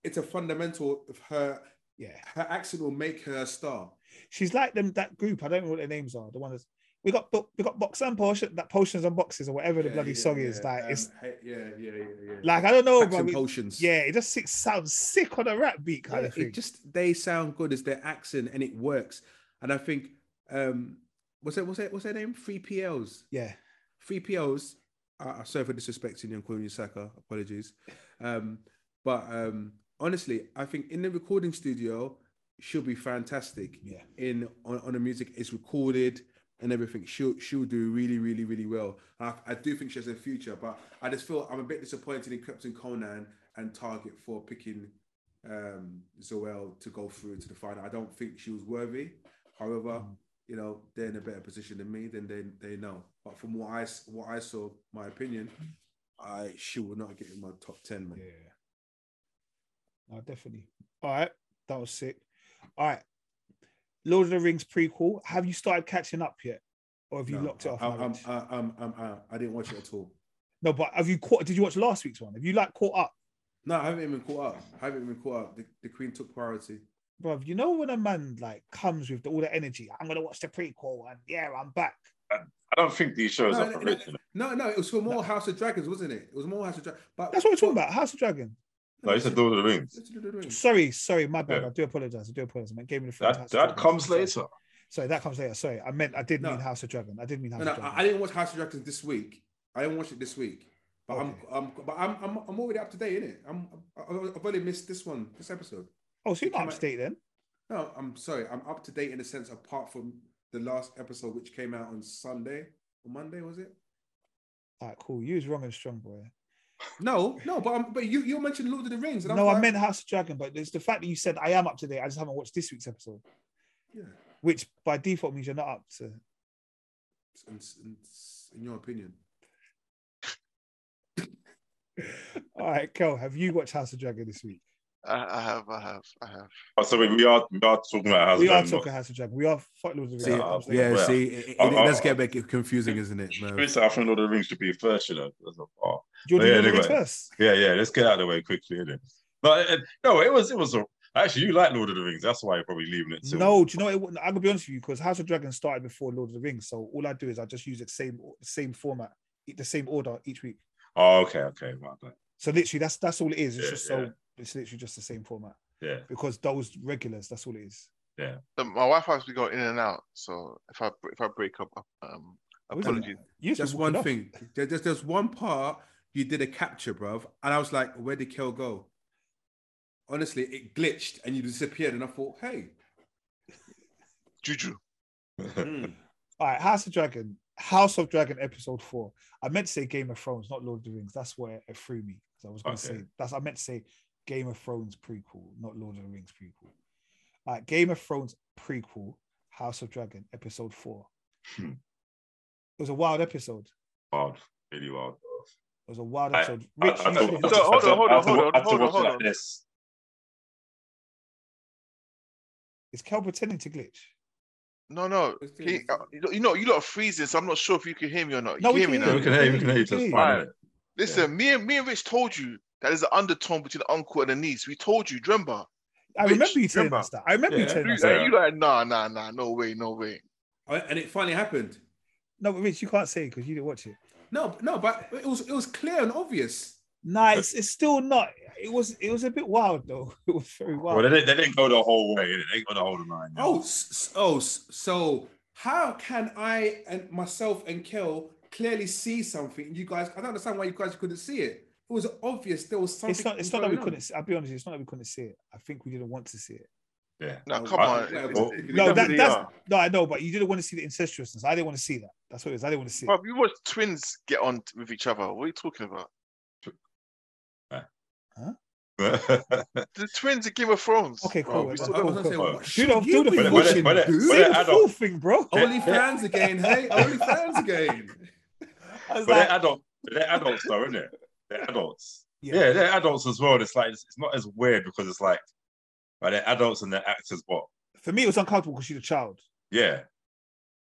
it's a fundamental of her. Yeah, her accent will make her a star. She's like them that group. I don't know what their names are. The one that's we got we got box and potion that potions and boxes or whatever the yeah, bloody yeah, song yeah. is. Like um, it's yeah, yeah, yeah, yeah. Like I don't know, but potions. Yeah, it just it sounds sick on a rap beat kind yeah, of thing. It just they sound good as their accent and it works. And I think um, what's it? What's it? What's their name? three P Ls. Yeah, three P Ls. Uh, sorry for disrespecting you and calling you Saka. Apologies, um, but um, honestly, I think in the recording studio she'll be fantastic. Yeah. In on, on the music, it's recorded and everything. She'll she'll do really, really, really well. I, I do think she has a future, but I just feel I'm a bit disappointed in Captain Conan and Target for picking um, Zoelle to go through to the final. I don't think she was worthy. However, mm. you know they're in a better position than me. Then they they know. But from what I what I saw, my opinion, I she will not get in my top ten, man. Yeah, no, definitely. All right, that was sick. All right, Lord of the Rings prequel. Have you started catching up yet, or have you no, locked it off? I, I'm, I, I'm, I'm, I, I didn't watch it at all. No, but have you caught? Did you watch last week's one? Have you like caught up? No, I haven't even caught up. I haven't even caught up. The, the Queen took priority. Bro, you know when a man like comes with the, all the energy, I'm gonna watch the prequel, and yeah, I'm back. I don't think these shows no, are no, no, no, it was for more no. House of Dragons, wasn't it? It was more House of Dragons. That's what we're talking about, House of Dragon. No, it's a Lord of the Rings. Sorry, sorry, my bad. Yeah. I do apologize. I do apologize. I gave me the that, that comes later. Sorry. sorry, that comes later. Sorry, I meant I did no. mean House of Dragon. I did mean House no, no, of Dragon. I didn't watch House of Dragons this week. I didn't watch it this week. But okay. I'm, I'm, but I'm, I'm, I'm already up to date, innit? I'm, I've only missed this one, this episode. Oh, so you're not up to date then? No, I'm sorry. I'm up to date in a sense, apart from the last episode, which came out on Sunday or Monday, was it? All right, cool. You was wrong and strong, boy. No, no, but I'm, but you you mentioned Lord of the Rings. And I'm no, like... I meant House of Dragon, but it's the fact that you said I am up to date. I just haven't watched this week's episode. Yeah. Which by default means you're not up to. In, in, in your opinion. All right, Kel, have you watched House of Dragon this week? I have, I have, I have. Oh, so we are we are talking about House of Dragon. We are talking House of Dragon. We are fucking Lord of the Rings. Yeah, yeah, see, it, it, it does get back confusing, isn't it, man? I think Lord of the Rings should be first, you know. That's not far. Do you want yeah, to anyway. first? Yeah, yeah. Let's get out of the way quickly, innit? But uh, no, it was, it was. A, actually, you like Lord of the Rings. That's why you're probably leaving it. Too. No, do you know? It, I'm gonna be honest with you because House of Dragon started before Lord of the Rings. So all I do is I just use the same same format, the same order each week. Oh, okay, okay, right. So literally, that's that's all it is. It's yeah, just so. Yeah. It's literally just the same format. Yeah. Because those regulars, that's all it is. Yeah. My wife has to go in and out. So if I if I break up, um, apologies. Just one thing. There's, there's one part you did a capture, bruv. And I was like, where did Kel go? Honestly, it glitched and you disappeared. And I thought, hey. Juju. Mm. All right, House of Dragon. House of Dragon episode four. I meant to say Game of Thrones, not Lord of the Rings. That's where it threw me. So I was going to okay. say, that's I meant to say, Game of Thrones prequel, not Lord of the Rings prequel. All right, Game of Thrones prequel, House of Dragon, episode four. Hmm. It was a wild episode. Wild, really wild. It was a wild episode. I, Rich, I, I, you I, should I, have to, hold on, hold on, hold on, hold on, hold on, hold on. Is Kel pretending to glitch? No, no. He, you know, you lot are freezing, so I'm not sure if you can hear me or not. You no, can we, hear can hear. me now. we can hear you. We can hear you. Just fine. Listen, yeah. me and me and Rich told you. That is an undertone between the uncle and the niece. We told you, remember? I Rich, remember you telling remember? us that. I remember yeah. you telling us that. You like, nah, nah, nah, no way, no way. And it finally happened. No, but Rich, you can't say it because you didn't watch it. No, no, but it was it was clear and obvious. Nah, it's, it's still not. It was it was a bit wild though. It was very wild. Well, they, they didn't go the whole way. They didn't go the whole line. No. Oh, oh, so how can I and myself and Kel clearly see something? You guys, I don't understand why you guys couldn't see it. It was obvious there was something. It's not, it's not that we on. couldn't see, I'll be honest, it's not that we couldn't see it. I think we didn't want to see it. Yeah. No, come on. No, that, that's no, I know, but you didn't want to see the incestuousness. I didn't want to see that. That's what it is. I didn't want to see it. Bro, you watched twins get on with each other. What are you talking about? Huh? The twins are Game of Thrones. Okay, cool. You don't do the watching, the full thing, bro. Only fans again, hey? Only fans again. But they're adults. They're adults though, isn't it? They're adults. Yeah. yeah, they're adults as well. It's like it's, it's not as weird because it's like right, they're adults and they're actors, but for me it was uncomfortable because she's a child. Yeah.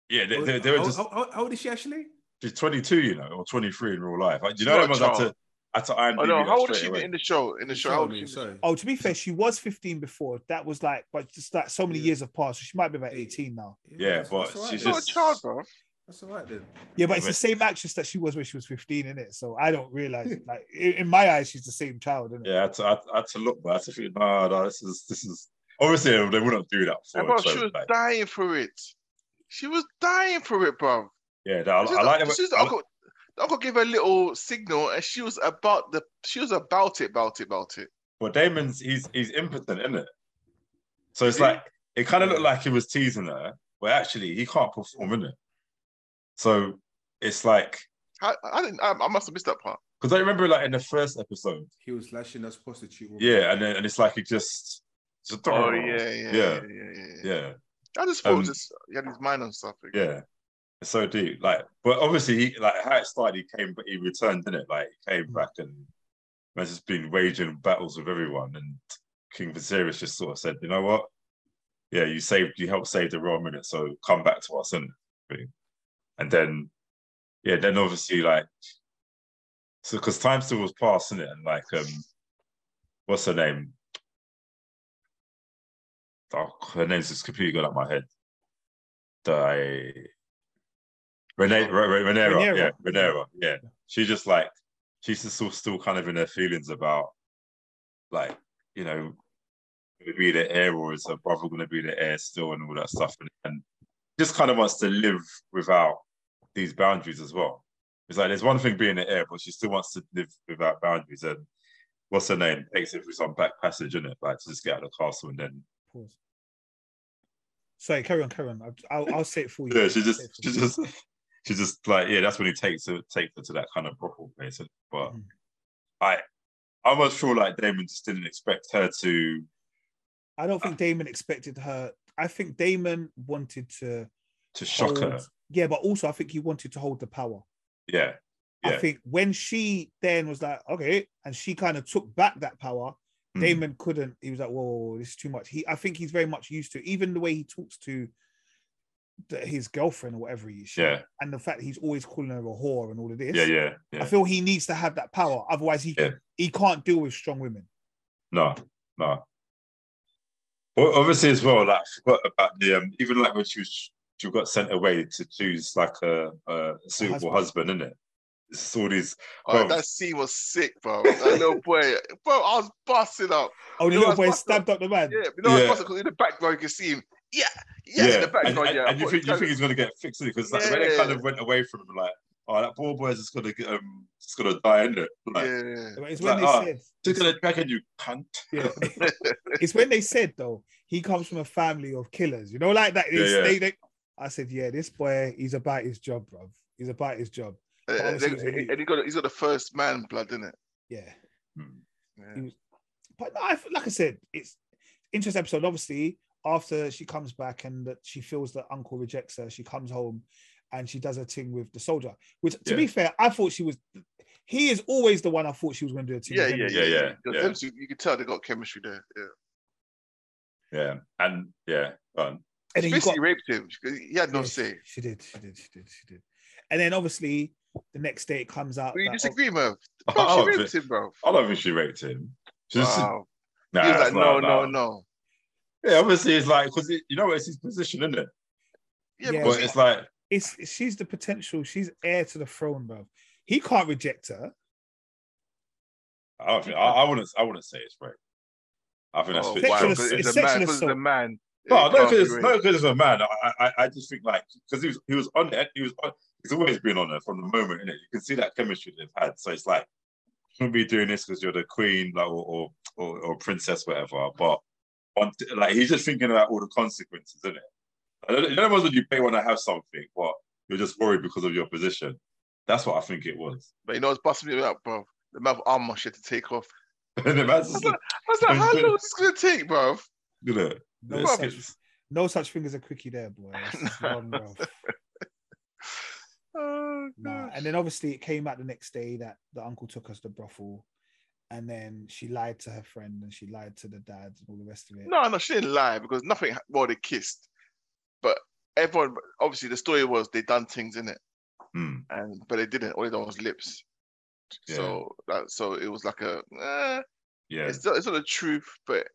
Yeah, they, they, they were just how, how, how old is she actually? She's twenty-two, you know, or twenty-three in real life. Do you know that one's had to, had to iron. Oh, no, how old is she away. in the show? In the show, how old is she? Oh, to be fair, she was fifteen before. That was like, but just like so many yeah. years have passed. So she might be about eighteen now. Yeah, yeah but she's right, just... not a child, bro. That's all right, then. Yeah, but it's the same actress that she was when she was fifteen, isn't it? So I don't realise. Like in my eyes, she's the same child, isn't it? Yeah, I had to, I had to look, but I had to think, no, no, this is this is obviously they wouldn't do that. For her, she was like... dying for it. She was dying for it, bro. Yeah, that, I, just, I like. Just, I, I, got, I got give her a little signal, and she was about the. She was about it, about it, about it. Well, Damon's he's he's impotent, isn't it? So it's yeah. like it kind of looked like he was teasing her, but actually he can't perform, innit? So it's like I, I didn't. I, I must have missed that part because I remember, like in the first episode, he was lashing us prostitute. Yeah, and then, and it's like he just. just oh yeah yeah yeah, yeah, yeah, yeah, yeah. I just thought um, just he had his mind on stuff. Again. Yeah. So deep, like, but obviously, he, like how it started, he came, but he returned, didn't it? Like, he came back and has just been waging battles with everyone. And King Viserys just sort of said, "You know what? Yeah, you saved, you helped save the realm, innit? So come back to us, innit?" And then, yeah, then obviously, like, so because time still was passing it, and like, um, what's her name? Oh, her name's just completely gone out of my head. Die. Renera, Renera, yeah, Renera, yeah. She just like she's just still, still kind of in her feelings about, like, you know, going to be the heir or is her brother going to be the heir still and all that stuff, and, and just kind of wants to live without these boundaries as well. It's like there's one thing being the heir, but she still wants to live without boundaries. And what's her name? Takes it through some back passage, isn't it? Like to just get out of the castle and then. Pause. Sorry, carry on, carry on. I'll I'll say it for you. Yeah, she just she just. She's just like, yeah, that's when he takes her, takes her to that kind of brothel place. But mm. I, I was sure like Daemon just didn't expect her to. I don't think uh, Daemon expected her. I think Daemon wanted to to shock hold, her. Yeah, but also I think he wanted to hold the power. Yeah, yeah. I think when she then was like, okay, and she kind of took back that power. Mm. Daemon couldn't. He was like, whoa, this is too much. He, I think he's very much used to even the way he talks to. His girlfriend or whatever he is, yeah, and the fact he's always calling her a whore and all of this, yeah, yeah. yeah. I feel he needs to have that power, otherwise he yeah. can, he can't deal with strong women. No, no. Well, obviously as well, like I forgot about the um, even like when she was she got sent away to choose like a, a suitable a husband, isn't it? It's all these. Oh, that scene was sick, bro. That little boy, bro, I was busting up. Oh, the you little boy stabbed up the man. Yeah, you know, yeah. Busted, cause in the background you can see him. Yeah, yeah, yeah. In the background, and, yeah. And you think, you think he's going to get fixed because like, yeah. when it kind of went away from him, like, oh, that poor boy is just going to um, just going to die, isn't it? Like, yeah, it's when like, they oh, said, "Just going to dragon you, cunt." Yeah. It's when they said though, he comes from a family of killers, you know, like that. Yeah, yeah. They, they... I said, yeah, this boy, he's about his job, bro. He's about his job. Uh, and he really... got, he's got the first man blood, isn't it? Yeah. Hmm. yeah. Was... But no, I, like I said, it's interesting episode, obviously. After she comes back and that she feels that uncle rejects her, she comes home and she does her thing with the soldier. Which, to yeah. be fair, I thought she was... He is always the one I thought she was going to do a team. Yeah, yeah, yeah, yeah, yeah. yeah. You can tell they got chemistry there. Yeah. Yeah. And, yeah. Um, and she basically got, raped him. He had no yeah, say. She did, she did, she did, she did. And then, obviously, the next day it comes out... Well, you disagree, bro. Bro, oh, she raped him, bro. I don't think she raped him. She just, wow. Nah, he was like, no, no, no. no. Yeah, obviously it's like because it, you know it's his position, isn't it? Yeah, yeah. But it's like it's she's the potential. She's heir to the throne, bro. He can't reject her. I don't think, I, I wouldn't. I wouldn't say it's right. I think oh, that's wow. It's, it's a man. Because it's a man. No, no, because it's, no, it's a man. I, I, I just think like because he was, he was on it. He was, on, he's always been on her from the moment, innit? You can see that chemistry they've had. So it's like you shouldn't be doing this because you're the queen, like or or, or princess, whatever. But like he's just thinking about all the consequences, isn't it? You know, when you pay when I have something, but you're just worried because of your position. That's what I think it was. But you know, it's busting me up, bro. The amount of armor shit to take off. I was like, I was like, how long is this gonna take, bro? You know, no, such, no such thing as a quickie there, boy. Long, bro. Oh, nah. And then obviously it came out the next day that the uncle took us to brothel. And then she lied to her friend and she lied to the dad and all the rest of it. No, no, she didn't lie because nothing, well, they kissed. But everyone, obviously, the story was they done things, innit? Mm. and but they didn't. Only on his lips. Yeah. So that so it was like a eh, yeah. It's not, it's not the truth, but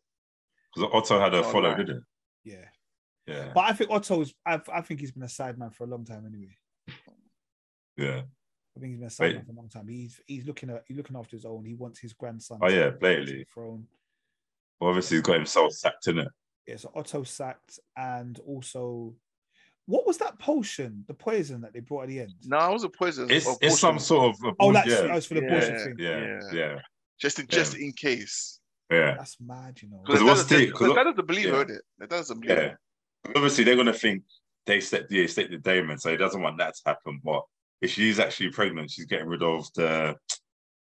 because Otto had a follow, didn't it? Yeah. Yeah. But I think Otto's. I, I think he's been a side man for a long time anyway. Yeah. I think he's been a side man for a long time. He's he's looking at he's looking after his own. He wants his grandson. Oh to yeah, blatantly. Throne. Well, obviously, he's got himself sacked, isn't it? Yeah, so Otto sacked, and also, what was that potion? The poison that they brought at the end? No, it was a poison. It's, a it's some sort of. A oh, that's yeah. was for the yeah, abortion yeah, thing. Yeah, yeah, yeah. Just in yeah. just in case. Yeah, that's mad, you know. Because that doesn't believe yeah. it. That doesn't believe. Yeah. Obviously, they're going to think they set the, set the Daemon, so he doesn't want that to happen. But if she's actually pregnant, she's getting rid of the.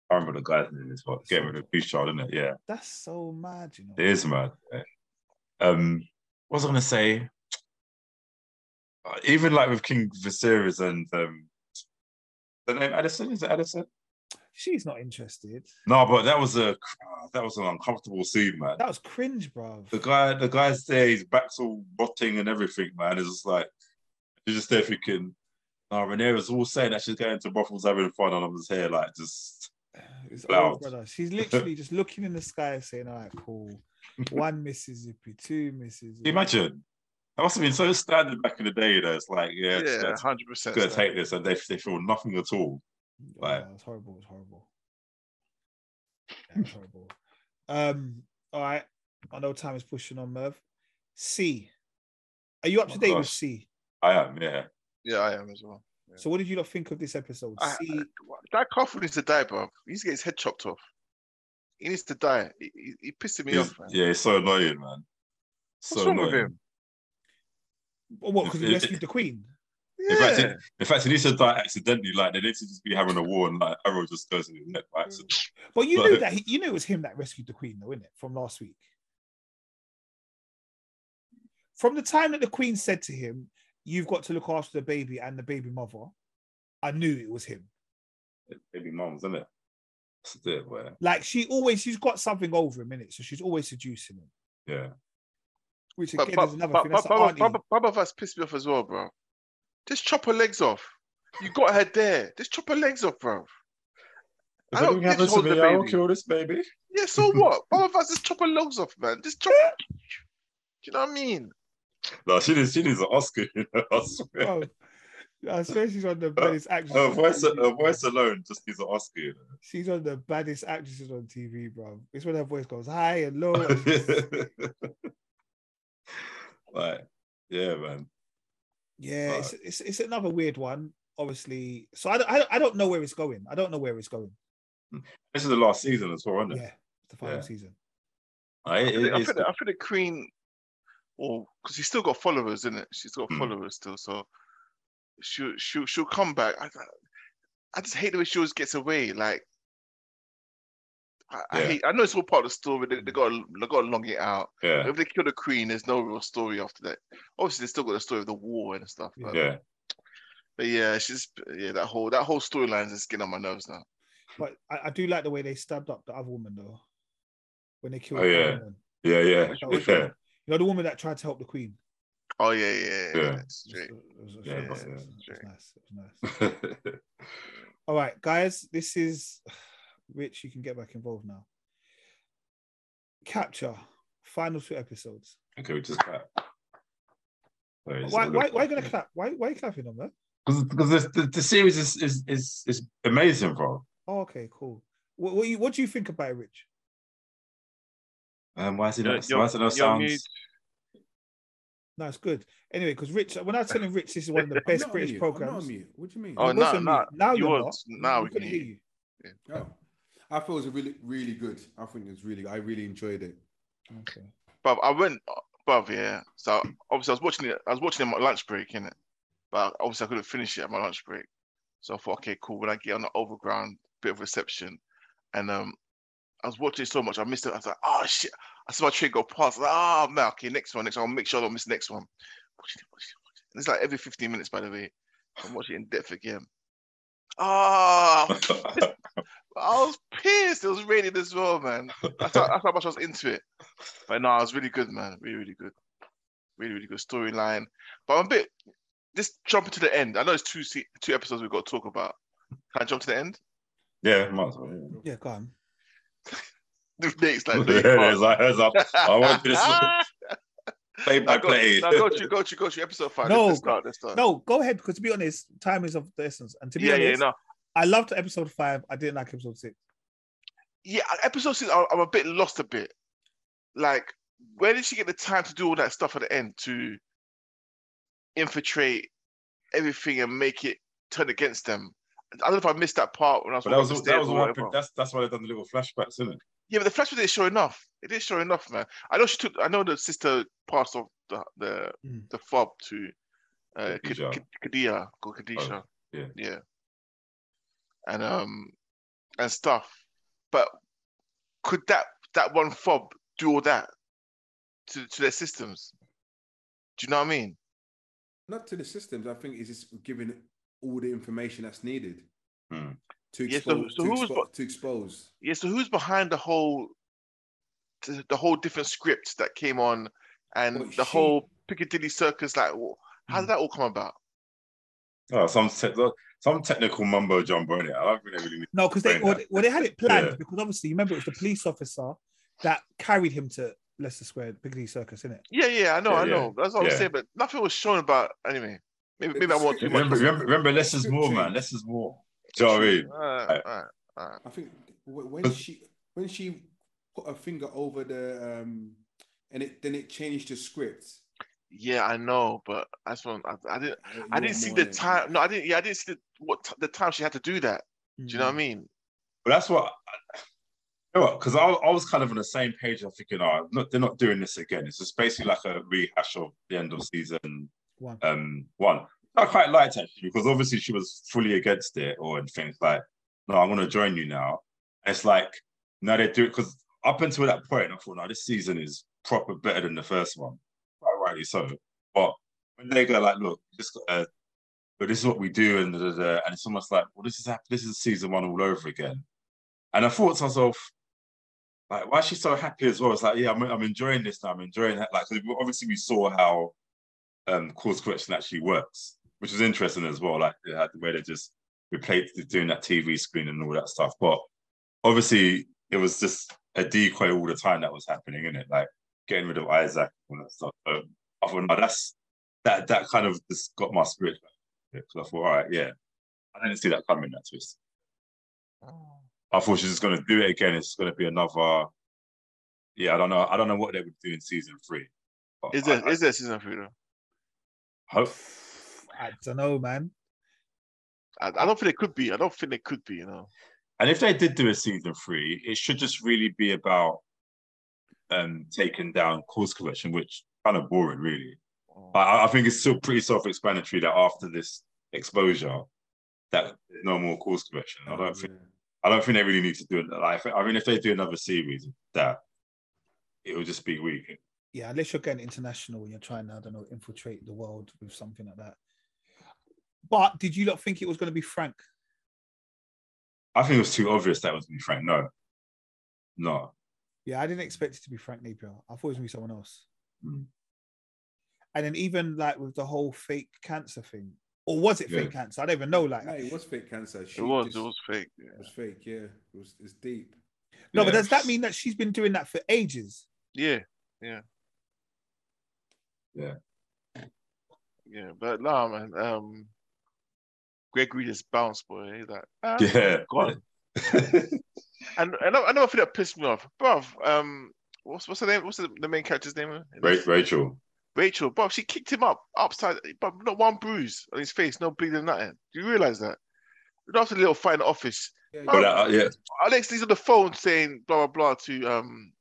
I remember the guy's name is what? Getting rid of Prince Charles, isn't it? Yeah. That's so mad, you know. It is mad. Yeah. Um, what was I going to say? Uh, even like with King Viserys and um, the name Addison, is it Addison? She's not interested. No, but that was a that was an uncomfortable scene, man. That was cringe, bro. The guy, the guy's there, his back's all rotting and everything, man. It's just like you're just there thinking, oh, Rhaenyra's all saying that she's going to brothels having fun, and I was here like just it's loud. Old, she's literally just looking in the sky saying, all right, cool. One Mississippi, two Mississippi. Imagine. That must have been so standard back in the day, you know. It's like, yeah, yeah, hundred percent. Gonna take this, and they they feel nothing at all. Yeah, like, no, it was horrible. It was horrible. Yeah, it was horrible. Um, all right. I know time is pushing on, Merv. C, are you up oh to date gosh. with C? I am. Yeah. Yeah, I am as well. Yeah. So, what did you lot think of this episode? I, C, I, that Coughlin needs to die, bro. He needs to get his head chopped off. He needs to die. He, he, he pissed me he's, off, man. Yeah, he's so annoying, man. What's so wrong annoying. with him? Well, what? Because he rescued the Queen. Yeah. In fact, it, in fact, he needs to die accidentally. Like they need to just be having a war, and like arrow just goes in his neck by accident. But you so, knew that he, you knew it was him that rescued the Queen, though, innit? From last week, from the time that the Queen said to him, "You've got to look after the baby and the baby mother," I knew it was him. It's baby mum's, isn't it? That's it, boy. Like she always, she's got something over him, innit? So she's always seducing him. Yeah. Which again but, but, is another but, thing. But, but, but, but, but, but that's pissed me off as well, bro. Just chop her legs off. You got her there. Just chop her legs off, bro. If anything happens to me, I'll kill this baby. Yeah, so what? Both of us just chop her legs off, man. Just chop. Do you know what I mean? No, she needs, she needs an Oscar. You know, I swear. Oh, I swear she's on the baddest actress. Her voice, her voice alone just needs an Oscar. You know? She's on the baddest actresses on T V, bro. It's when her voice goes high and low. And like, yeah, man. Yeah, right. it's, it's it's another weird one, obviously. So I don't, I don't I don't know where it's going. I don't know where it's going. This is the last season as well, isn't it? Yeah, it's the final yeah. season. I, it, I, think, I, think, I think the Queen, or because she's still got followers, isn't it? She's got mm. followers still, so she she she'll come back. I I just hate the way she always gets away. Like I, yeah. I hate. I know it's all part of the story. They, they got they got to long it out. Yeah. If they kill the Queen, there's no real story after that. Obviously, they still got the story of the war and stuff. But, yeah. But yeah, she's yeah that whole that whole storyline is getting on my nerves now. But I, I do like the way they stabbed up the other woman though. When they killed. Oh yeah. Woman. Yeah, yeah. Was, yeah. You know the woman that tried to help the Queen. Oh yeah, yeah, yeah. yeah. It's it was, it was, yeah, it was, yeah. It was, it was nice. It was nice. All right, guys. This is. Rich, you can get back involved now. Capture, final two episodes. Okay, we just clap. Why, why, why are you going to clap? Why, why are you clapping on that? Because the, the series is, is is is amazing, bro. Oh, okay, cool. What, what, you, what do you think about it, Rich? Um, why is it not, why is it not sounds? No, it's good. Anyway, because Rich, when I tell him Rich, this is one of the best British programmes. What do you mean? Oh, no, no. Now, now you're not. Now we can hear you. Yeah. Oh. I thought it was really, really good. I think it's really, I really enjoyed it. Okay. But I went, above, yeah. So obviously, I was watching it. I was watching it at my lunch break, innit? But obviously, I couldn't finish it at my lunch break. So I thought, okay, cool. When I get on the overground, bit of reception, and um, I was watching it so much, I missed it. I was like, oh shit! I saw my train go past. I was like, oh man, okay, next one, next one. I'll make sure I don't miss the next one. Watching it, watching it, watching it. And it's like every fifteen minutes, by the way. I'm watching it in depth again. Oh, I was pissed. It was raining as well, man. That's how, that's how much I was into it. But no, it was really good, man. Really, really good. Really, really good storyline. But I'm a bit just jump to the end. I know it's two se- two episodes we've got to talk about. Can I jump to the end? Yeah, might as well. Yeah, yeah go on. The Nate's like, no, there's like, there's like, I want this play by play. No, go to, go to, go to episode five. No, let's start, let's start. No, go ahead, because to be honest, time is of the essence. And to be yeah, honest, yeah, no. I loved episode five. I didn't like episode six. Yeah, episode six, I'm a bit lost a bit. Like, where did she get the time to do all that stuff at the end to infiltrate everything and make it turn against them? I don't know if I missed that part when I was. But that was, that was one, that's that's why they've done the little flashbacks, isn't it? Yeah, but the flashback didn't show enough. It didn't show enough, man. I know she took. I know the sister passed off the the, mm. the fob to uh, Khadija. K- K- Khadija, or Khadija. Oh, yeah, yeah, and um and stuff. But could that that one fob do all that to to their systems? Do you know what I mean? Not to the systems. I think it's just giving all the information that's needed hmm. to, expose, yeah, so, so to, expo- was, to expose. Yeah, so who's behind the whole the, the whole different script that came on and what the she... whole Piccadilly Circus? Like, how did that all come about? Oh, some te- some technical mumbo jumbo in it. I don't think they really need no, because they well, they well they had it planned yeah. because obviously remember it was the police officer that carried him to Leicester Square, Piccadilly Circus, innit? Yeah, yeah, I know, yeah, I know. Yeah. That's what yeah. I'm saying, but nothing was shown about anyway. Maybe, maybe I want to remember, remember, remember, less is more, man. Less is more. Do you know what I mean? All right, all right, all right. I think when she when she put her finger over the um, and it then it changed the script. Yeah, I know, but that's what I, I didn't. I didn't see the time. No, I didn't. Yeah, I didn't see the, what t- the time she had to do that. Mm-hmm. Do you know what I mean? But that's what. I, you know what? Because I, I was kind of on the same page. I'm thinking, oh, no, they're not doing this again. It's just basically like a rehash of the end of season. One. Um, one. I quite liked actually because obviously she was fully against it or anything. It's like, no, I'm going to join you now. And it's like, no, they do it because up until that point, I thought, no, this season is proper better than the first one. Quite rightly so. But when they go like, look, just got, uh, but this is what we do, and da, da, da, and it's almost like, well, this is this is season one all over again. And I thought to myself, like, why is she so happy as well? It's like, yeah, I'm I'm enjoying this now. I'm enjoying that. Like, obviously we saw how. Um, cause correction actually works, which is interesting as well. Like the way they just replayed doing that T V screen and all that stuff. But obviously, it was just a decoy all the time that was happening, innit? Like getting rid of Isaac and all that stuff. So I thought, no, that's that that kind of just got my spirit back. Because I thought, all right, yeah, I didn't see that coming. That twist. Oh. I thought she's just going to do it again. It's going to be another. Yeah, I don't know. I don't know what they would do in season three. Is there I, is there season three though? Hope. I don't know, man. I, I don't think it could be. I don't think it could be, you know. And if they did do a season three, it should just really be about um, taking down cause correction, which kind of boring, really. Oh. I, I think it's still pretty self-explanatory that after this exposure, that no more cause correction. I don't think. Yeah. I don't think they really need to do it. Like, I mean, if they do another series, that it would just be weak. Yeah, unless you're getting international and you're trying to, I don't know, infiltrate the world with something like that. But did you not think it was going to be Frank? I think it was too obvious that it was going to be Frank. No. No. Yeah, I didn't expect it to be Frank Napier. I thought it was going to be someone else. Mm. And then even like with the whole fake cancer thing. Or was it yeah. fake cancer? I don't even know. Like, no, it was fake cancer. She it was. Just, it was fake. Yeah. It was fake, yeah. It was, it's deep. No, yeah. But does that mean that she's been doing that for ages? Yeah, yeah. Yeah, yeah, but nah, man. Um, Gregory just bounced, boy. He's like, ah, yeah, gone. and and another thing that pissed me off, bruv. Um, what's what's her name? What's the, the main character's name? Rachel. Rachel, bruv. She kicked him up upside, but not one bruise on his face, no bleeding, nothing. Do you realize that? After the little fight in the office, yeah, yeah. But, uh, yeah. Alex is on the phone saying blah blah blah to um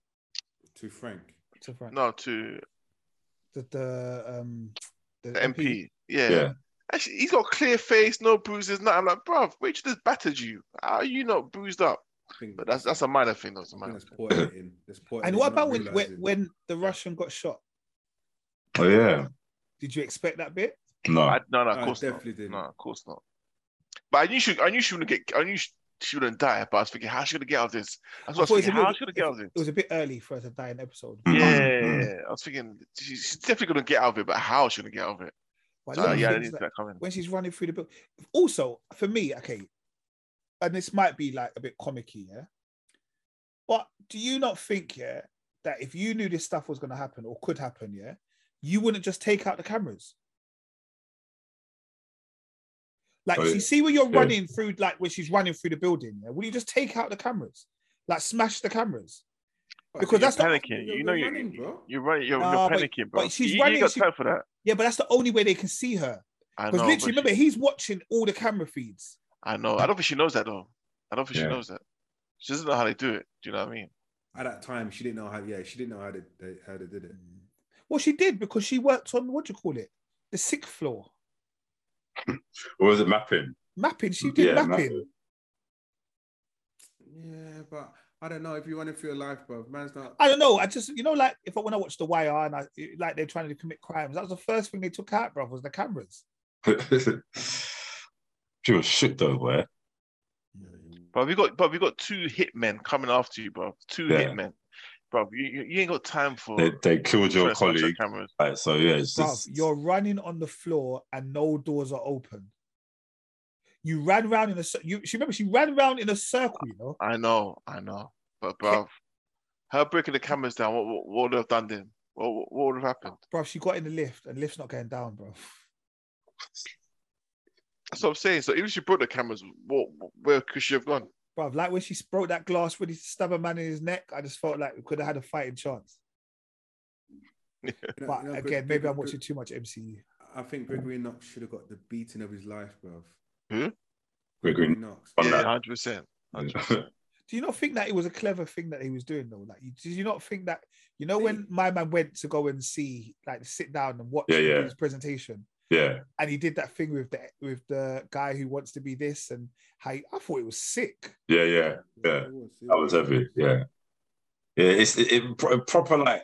to Frank. To Frank. No, to. The, the um the, the M P, M P. Yeah. yeah. Actually, he's got a clear face, no bruises, nothing. I'm like, bruv, Rachel just battered you. How are you not bruised up? But that's that's a minor thing, that's a minor thing. Thing. And what about when, when when the Russian got shot? Oh yeah. Did you expect that bit? No, I, no, no, of no, course I definitely not. Didn't. No, of course not. But I knew she, I knew she wouldn't get, I knew she, she wouldn't die. But I was thinking, how's she gonna get out of this? I was, I I was thinking, how's she gonna get out of this? It was a bit early for her to die in episode. Yeah, mm-hmm. I was thinking she's definitely gonna get out of it, but how's she gonna get out of it? Like, uh, yeah, that, that coming. When she's running through the book. Also, for me, okay, and this might be like a bit comic-y, yeah? But do you not think, yeah, that if you knew this stuff was going to happen or could happen, yeah, you wouldn't just take out the cameras? Like, oh, you see when you're yeah. running through, like when she's running through the building, yeah, will you just take out the cameras? Like, smash the cameras? Because that's you're panicking. You know you're running, bro. You're right. You're, you're uh, panicking, but, bro. But she's you, running. You got she, time for that. Yeah, but that's the only way they can see her. I know. Because literally, remember, she... he's watching all the camera feeds. I know. I don't think she knows that though. I don't think yeah. she knows that. She doesn't know how they do it. Do you know what I mean? At that time, she didn't know how. Yeah, she didn't know how they how they did it. Well, she did because she worked on what do you call it? The sixth floor. Or was it mapping? Mapping. She did yeah, mapping. mapping. Yeah, but. I don't know if you want to feel life, bro. Man's not. I don't know. I just, you know, like if I when I watched The Wire and I like they're trying to commit crimes, that was the first thing they took out, bro, was the cameras. She was shit though, boy. But we got, but we got two hitmen coming after you, bro. Two yeah. hitmen, bro. You, you ain't got time for. They, they killed your colleague. Right, so yeah, it's bruv, just... you're running on the floor and no doors are open. You ran around in a you. She remember she ran around in a circle. You know. I know, I know. But bruv, her breaking the cameras down. What, what, what would have done then? What, what, what would have happened? Bruv, she got in the lift, and the lift's not going down, bro. That's what I'm saying. So even if she brought the cameras, what, where could she have gone? Bruv, like when she broke that glass with his stubborn man in his neck, I just felt like we could have had a fighting chance. Yeah. But you know, again, maybe I'm watching too much M C U. I think Gregory Knox should have got the beating of his life, bruv. Who? Gregory Knox. Yeah, hundred percent. Do you not think that it was a clever thing that he was doing though? Like, did you not think that you know when my man went to go and see, like, sit down and watch yeah, yeah. his presentation? Yeah. And he did that thing with the with the guy who wants to be this and how he, I thought it was sick. Yeah, yeah, yeah. That was epic. Yeah, yeah. It's it, it proper like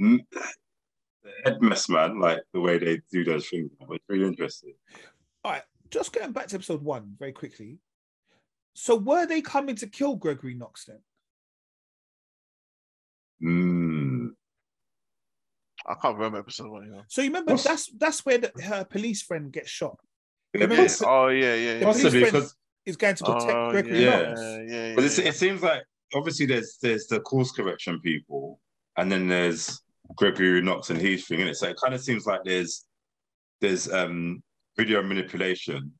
head mess, man. Like the way they do those things. It's really interesting. All right. Just going back to episode one very quickly. So were they coming to kill Gregory Knox then? Mm. I can't remember episode one. You know. So you remember What's... that's that's where the, her police friend gets shot. Yeah. Remember, oh yeah, yeah. yeah. The police friend because... is going to protect oh, Gregory yeah. Knox. Yeah, yeah, yeah, but it's, it seems like obviously there's there's the course correction people, and then there's Gregory Knox and his thing, and it so it kind of seems like there's there's um. video manipulation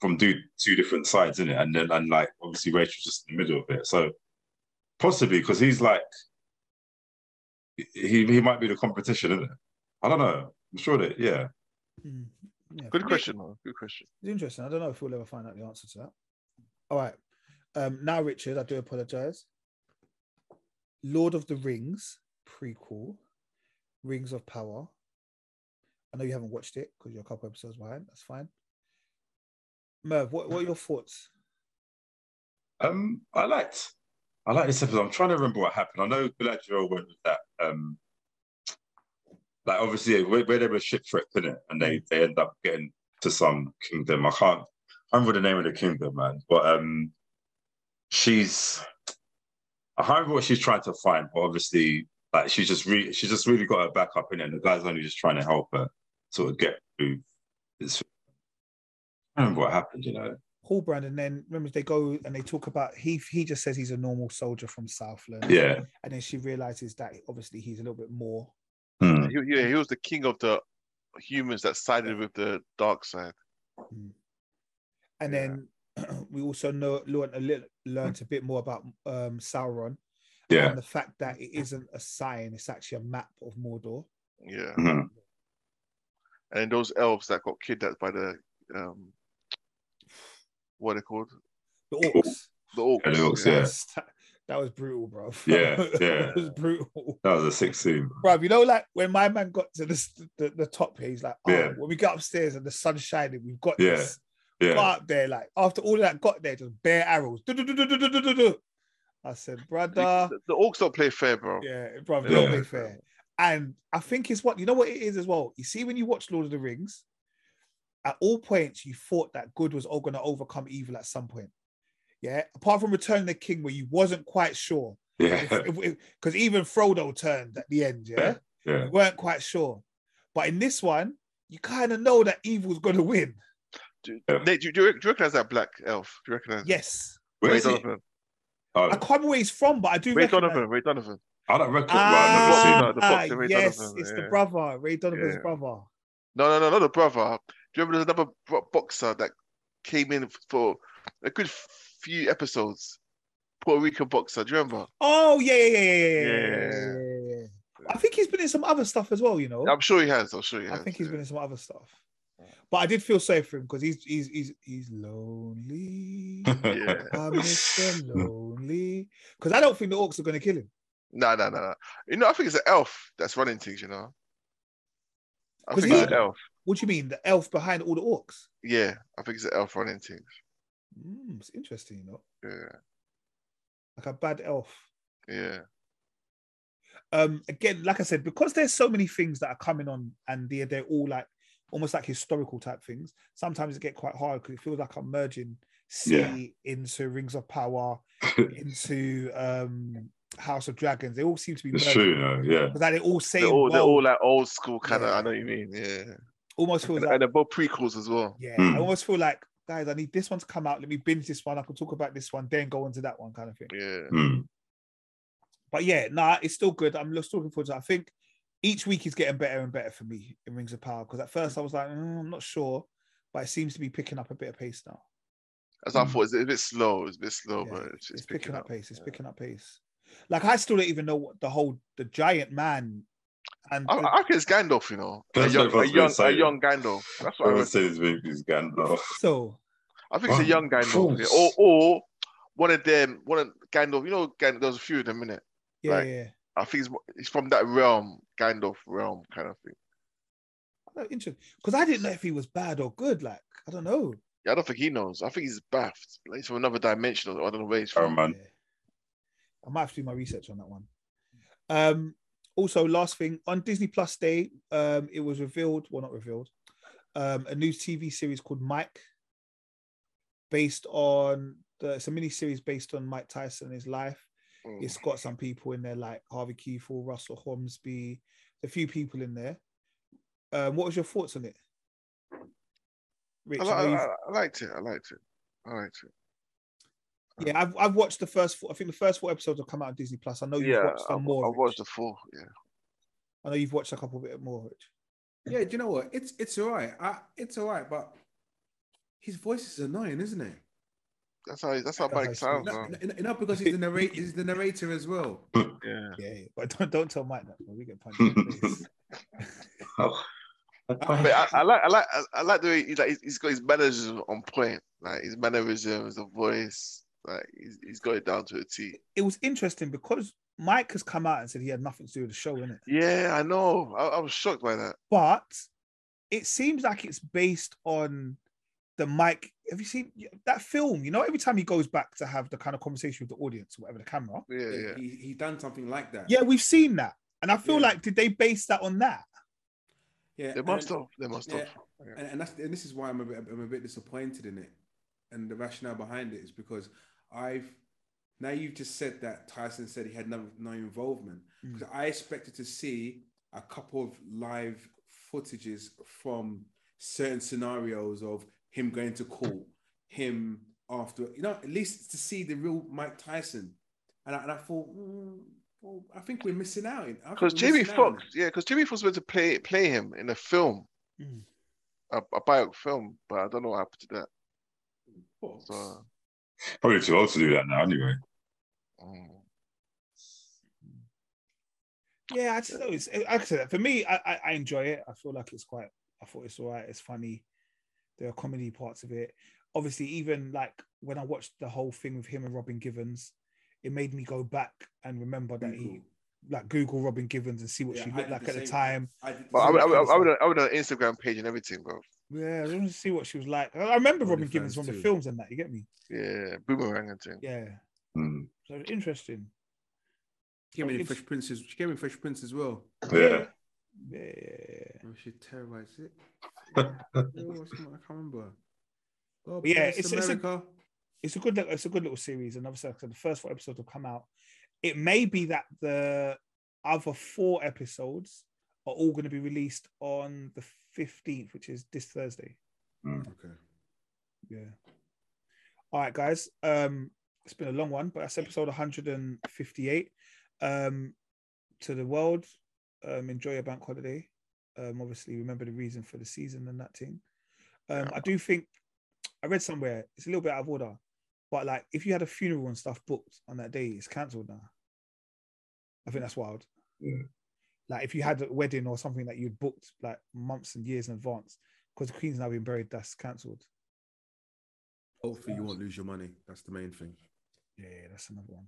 from do, two different sides, in it, and then and like obviously Rachel's just in the middle of it. So possibly because he's like he he might be the competition, isn't it? I don't know. I'm sure that yeah. Mm, yeah. Good question, man. Good question. It's interesting. I don't know if we'll ever find out the answer to that. All right. Um, now, Richard, I do apologize. Lord of the Rings prequel, Rings of Power. I know you haven't watched it because you're a couple episodes behind. That's fine. Merv, what, what are your thoughts? Um, I liked, I liked this episode. I'm trying to remember what happened. I know Galadriel went with that. Um, like obviously where, where they were shipwrecked, in it, and they they end up getting to some kingdom. I can't I remember the name of the kingdom, man. But um, she's I can't remember what she's trying to find. But obviously, like she's just really she's just really got her back up, in it. And the guy's only just trying to help her sort of get through this. I remember what happened, you know. Hallbrand, and then remember they go and they talk about he he just says he's a normal soldier from Southland. Yeah. And then she realizes that obviously he's a little bit more. Mm. He, yeah, he was the king of the humans that sided with the dark side. Mm. And yeah. then we also know learned a little learned a bit more about um, Sauron. Yeah. And the fact that it isn't a sign, it's actually a map of Mordor. Yeah. Mm-hmm. And those elves that got kidnapped by the, um, what are they called? The orcs. The orcs. Yeah, the orcs yeah. Yes. That, that was brutal, bro. Yeah, yeah. It was brutal. That was a sick scene. Bro, you know, like when my man got to this, the, the top here, he's like, oh, yeah. when we get upstairs and the sun's shining, we've got yeah. this. Yeah. Got up there, like, after all of that got there, just bare arrows. Do-do-do-do-do-do-do-do. I said, brother. The, the Orcs don't play fair, bro. Yeah, bro, they yeah. don't play fair. And I think it's what, you know what it is as well? You see, when you watch Lord of the Rings, at all points, you thought that good was all going to overcome evil at some point. Yeah? Apart from Return of the King, where you wasn't quite sure. Yeah. Because even Frodo turned at the end, yeah? Yeah. You weren't quite sure. But in this one, you kind of know that evil's going to win. Do, Nate, do, do, you, do you recognize that black elf? Do you recognize? Yes. Where Ray is Donovan? It? Oh. I can't remember where he's from, but I do. Ray recognize. Donovan. Ray Donovan. I don't recognize. Ah, right, no, yes, Donovan. It's yeah. the brother. Ray Donovan's yeah. brother. No, no, no, not the brother. Do you remember there's another boxer that came in for a good few episodes? Puerto Rican boxer. Do you remember? Oh yeah, yeah, yeah, yeah, yeah. yeah. yeah, yeah, yeah. I think he's been in some other stuff as well, you know. I'm sure he has. I'm sure he has. I think he's yeah. been in some other stuff. But I did feel safe for him because he's he's he's he's lonely. yeah. I'm Mister Lonely. Because I don't think the orcs are going to kill him. No, no, no, no. You know, I think it's an elf that's running things. You know, I think it's an elf. What do you mean, the elf behind all the orcs? Yeah, I think it's an elf running things. Mm, it's interesting, you know. Yeah. Like a bad elf. Yeah. Um. Again, like I said, because there's so many things that are coming on, and they're they're all like. almost like historical type things. Sometimes it gets quite hard because it feels like I'm merging C yeah. into Rings of Power, into um, House of Dragons. They all seem to be. It's merging. True, you know? yeah. Because like, they all say they're all, well. they're all like old school kind yeah. of. I know what you mean. Yeah. Almost feels and, like and they're both prequels as well. Yeah, mm. I almost feel like guys, I need this one to come out. Let me binge this one. I can talk about this one, then go into that one kind of thing. Yeah. Mm. But yeah, nah, it's still good. I'm still looking forward to it. I think. Each week is getting better and better for me in Rings of Power because at first I was like, mm, I'm not sure, but it seems to be picking up a bit of pace now. As mm. I thought, it's a bit slow, it's a bit slow, yeah, but it's, it's, it's picking, picking up pace. It's yeah. picking up pace. Like I still don't even know what the whole the giant man. And I, the, I think it's Gandalf, you know, a young, a, young, a young Gandalf. That's what I, I would say. This maybe is Gandalf. So I think it's a young Gandalf, yeah. or or one of them, one of Gandalf. You know, Gandalf, there's a few of them in it. Yeah, like, yeah. I think it's from that realm, Gandalf realm kind of thing. Oh, interesting. Because I didn't know if he was bad or good. Like, I don't know. Yeah, I don't think he knows. I think he's baffed. Like, he's from another dimension. Or I don't know where he's from. Oh, man. Yeah. I might have to do my research on that one. Um, also, last thing. On Disney Plus Day, um, it was revealed, well, not revealed, um, a new T V series called Mike, based on, the, it's a mini-series based on Mike Tyson and his life. It's got some people in there like Harvey Keitel, Russell Hornsby, a few people in there. Um, what was your thoughts on it? Rich, I, I, I, I liked it. I liked it. I liked it. Yeah, I've I've watched the first four. I think the first four episodes have come out on Disney Plus. I know you've yeah, watched some I've, more. I watched the four. Yeah, I know you've watched a couple bit more. Rich. Yeah, do you know what? It's it's all right. I, it's all right, but his voice is annoying, isn't it? That's how that's how Mike sounds. No, no, not because he's the narrator. He's the narrator as well. Yeah, yeah. yeah. But don't don't tell Mike that. We get punched in the face. oh. I, I like I like I like the way he, like, he's got his mannerisms on point. Like his mannerisms, the voice. Like he's, he's got it down to a T. It was interesting because Mike has come out and said he had nothing to do with the show, innit? Yeah, I know. I, I was shocked by that. But it seems like it's based on. The Mike, have you seen that film? You know, every time he goes back to have the kind of conversation with the audience or whatever, the camera. Yeah, yeah. He, he done something like that. Yeah, we've seen that. And I feel yeah. like, did they base that on that? Yeah. They must have. They must have. Yeah. And, and, that's, and this is why I'm a, bit, I'm a bit disappointed in it. And the rationale behind it is because I've, now you've just said that Tyson said he had no, no involvement. Because mm. I expected to see a couple of live footages from certain scenarios of him going to call him after, you know, at least to see the real Mike Tyson. And I, and I thought, mm, well, I think we're missing out. Because Jamie Foxx, yeah, because Jamie Foxx was meant to play play him in a film, mm. a, a biopic film, but I don't know what happened to that. Fox. So, probably too old to do that now, anyway. Um, yeah, I just know it's, I said, for me, I, I, I enjoy it. I feel like it's quite, I thought it's all right, it's funny. There are comedy parts of it. Obviously, even like when I watched the whole thing with him and Robin Givens, it made me go back and remember that Google. he, like, Google Robin Givens and see what yeah, she looked like the at the time. I, the I, would, I, would, I, would, I would have an Instagram page and everything, bro. Yeah, I wanted to see what she was like. I remember Probably Robin Givens from too. the films and that, you get me? Yeah, Boomerang and thing. Yeah. Mm. So it was interesting. She gave me Fresh Prince as, she gave me Fresh Prince as well. Yeah. Yeah. yeah. She terrorized it. I can't remember. Oh, yeah, it's, it's, a, it's a good it's a good little series, and obviously the first four episodes will come out. It may be that the other four episodes are all going to be released on the fifteenth, which is this Thursday. Mm. Okay. Yeah. All right, guys. Um, it's been a long one, but that's episode one hundred fifty-eight. Um, to the world, um, enjoy your bank holiday. Um, obviously, remember the reason for the season and that thing. Um, I do think I read somewhere it's a little bit out of order, but like if you had a funeral and stuff booked on that day, it's cancelled now. I think that's wild. Yeah. Like if you had a wedding or something that you'd booked like months and years in advance, because the Queen's now being buried, that's cancelled. Hopefully, you won't lose your money. That's the main thing. Yeah, that's another one.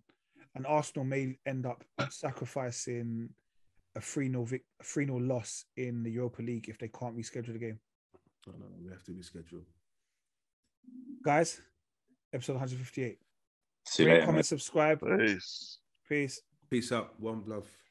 And Arsenal may end up sacrificing a three nil loss in the Europa League if they can't reschedule the game. No, no, no, we have to reschedule. Guys, episode one hundred fifty-eight. See you later. Comment, subscribe. Peace. Peace. Peace out. One love.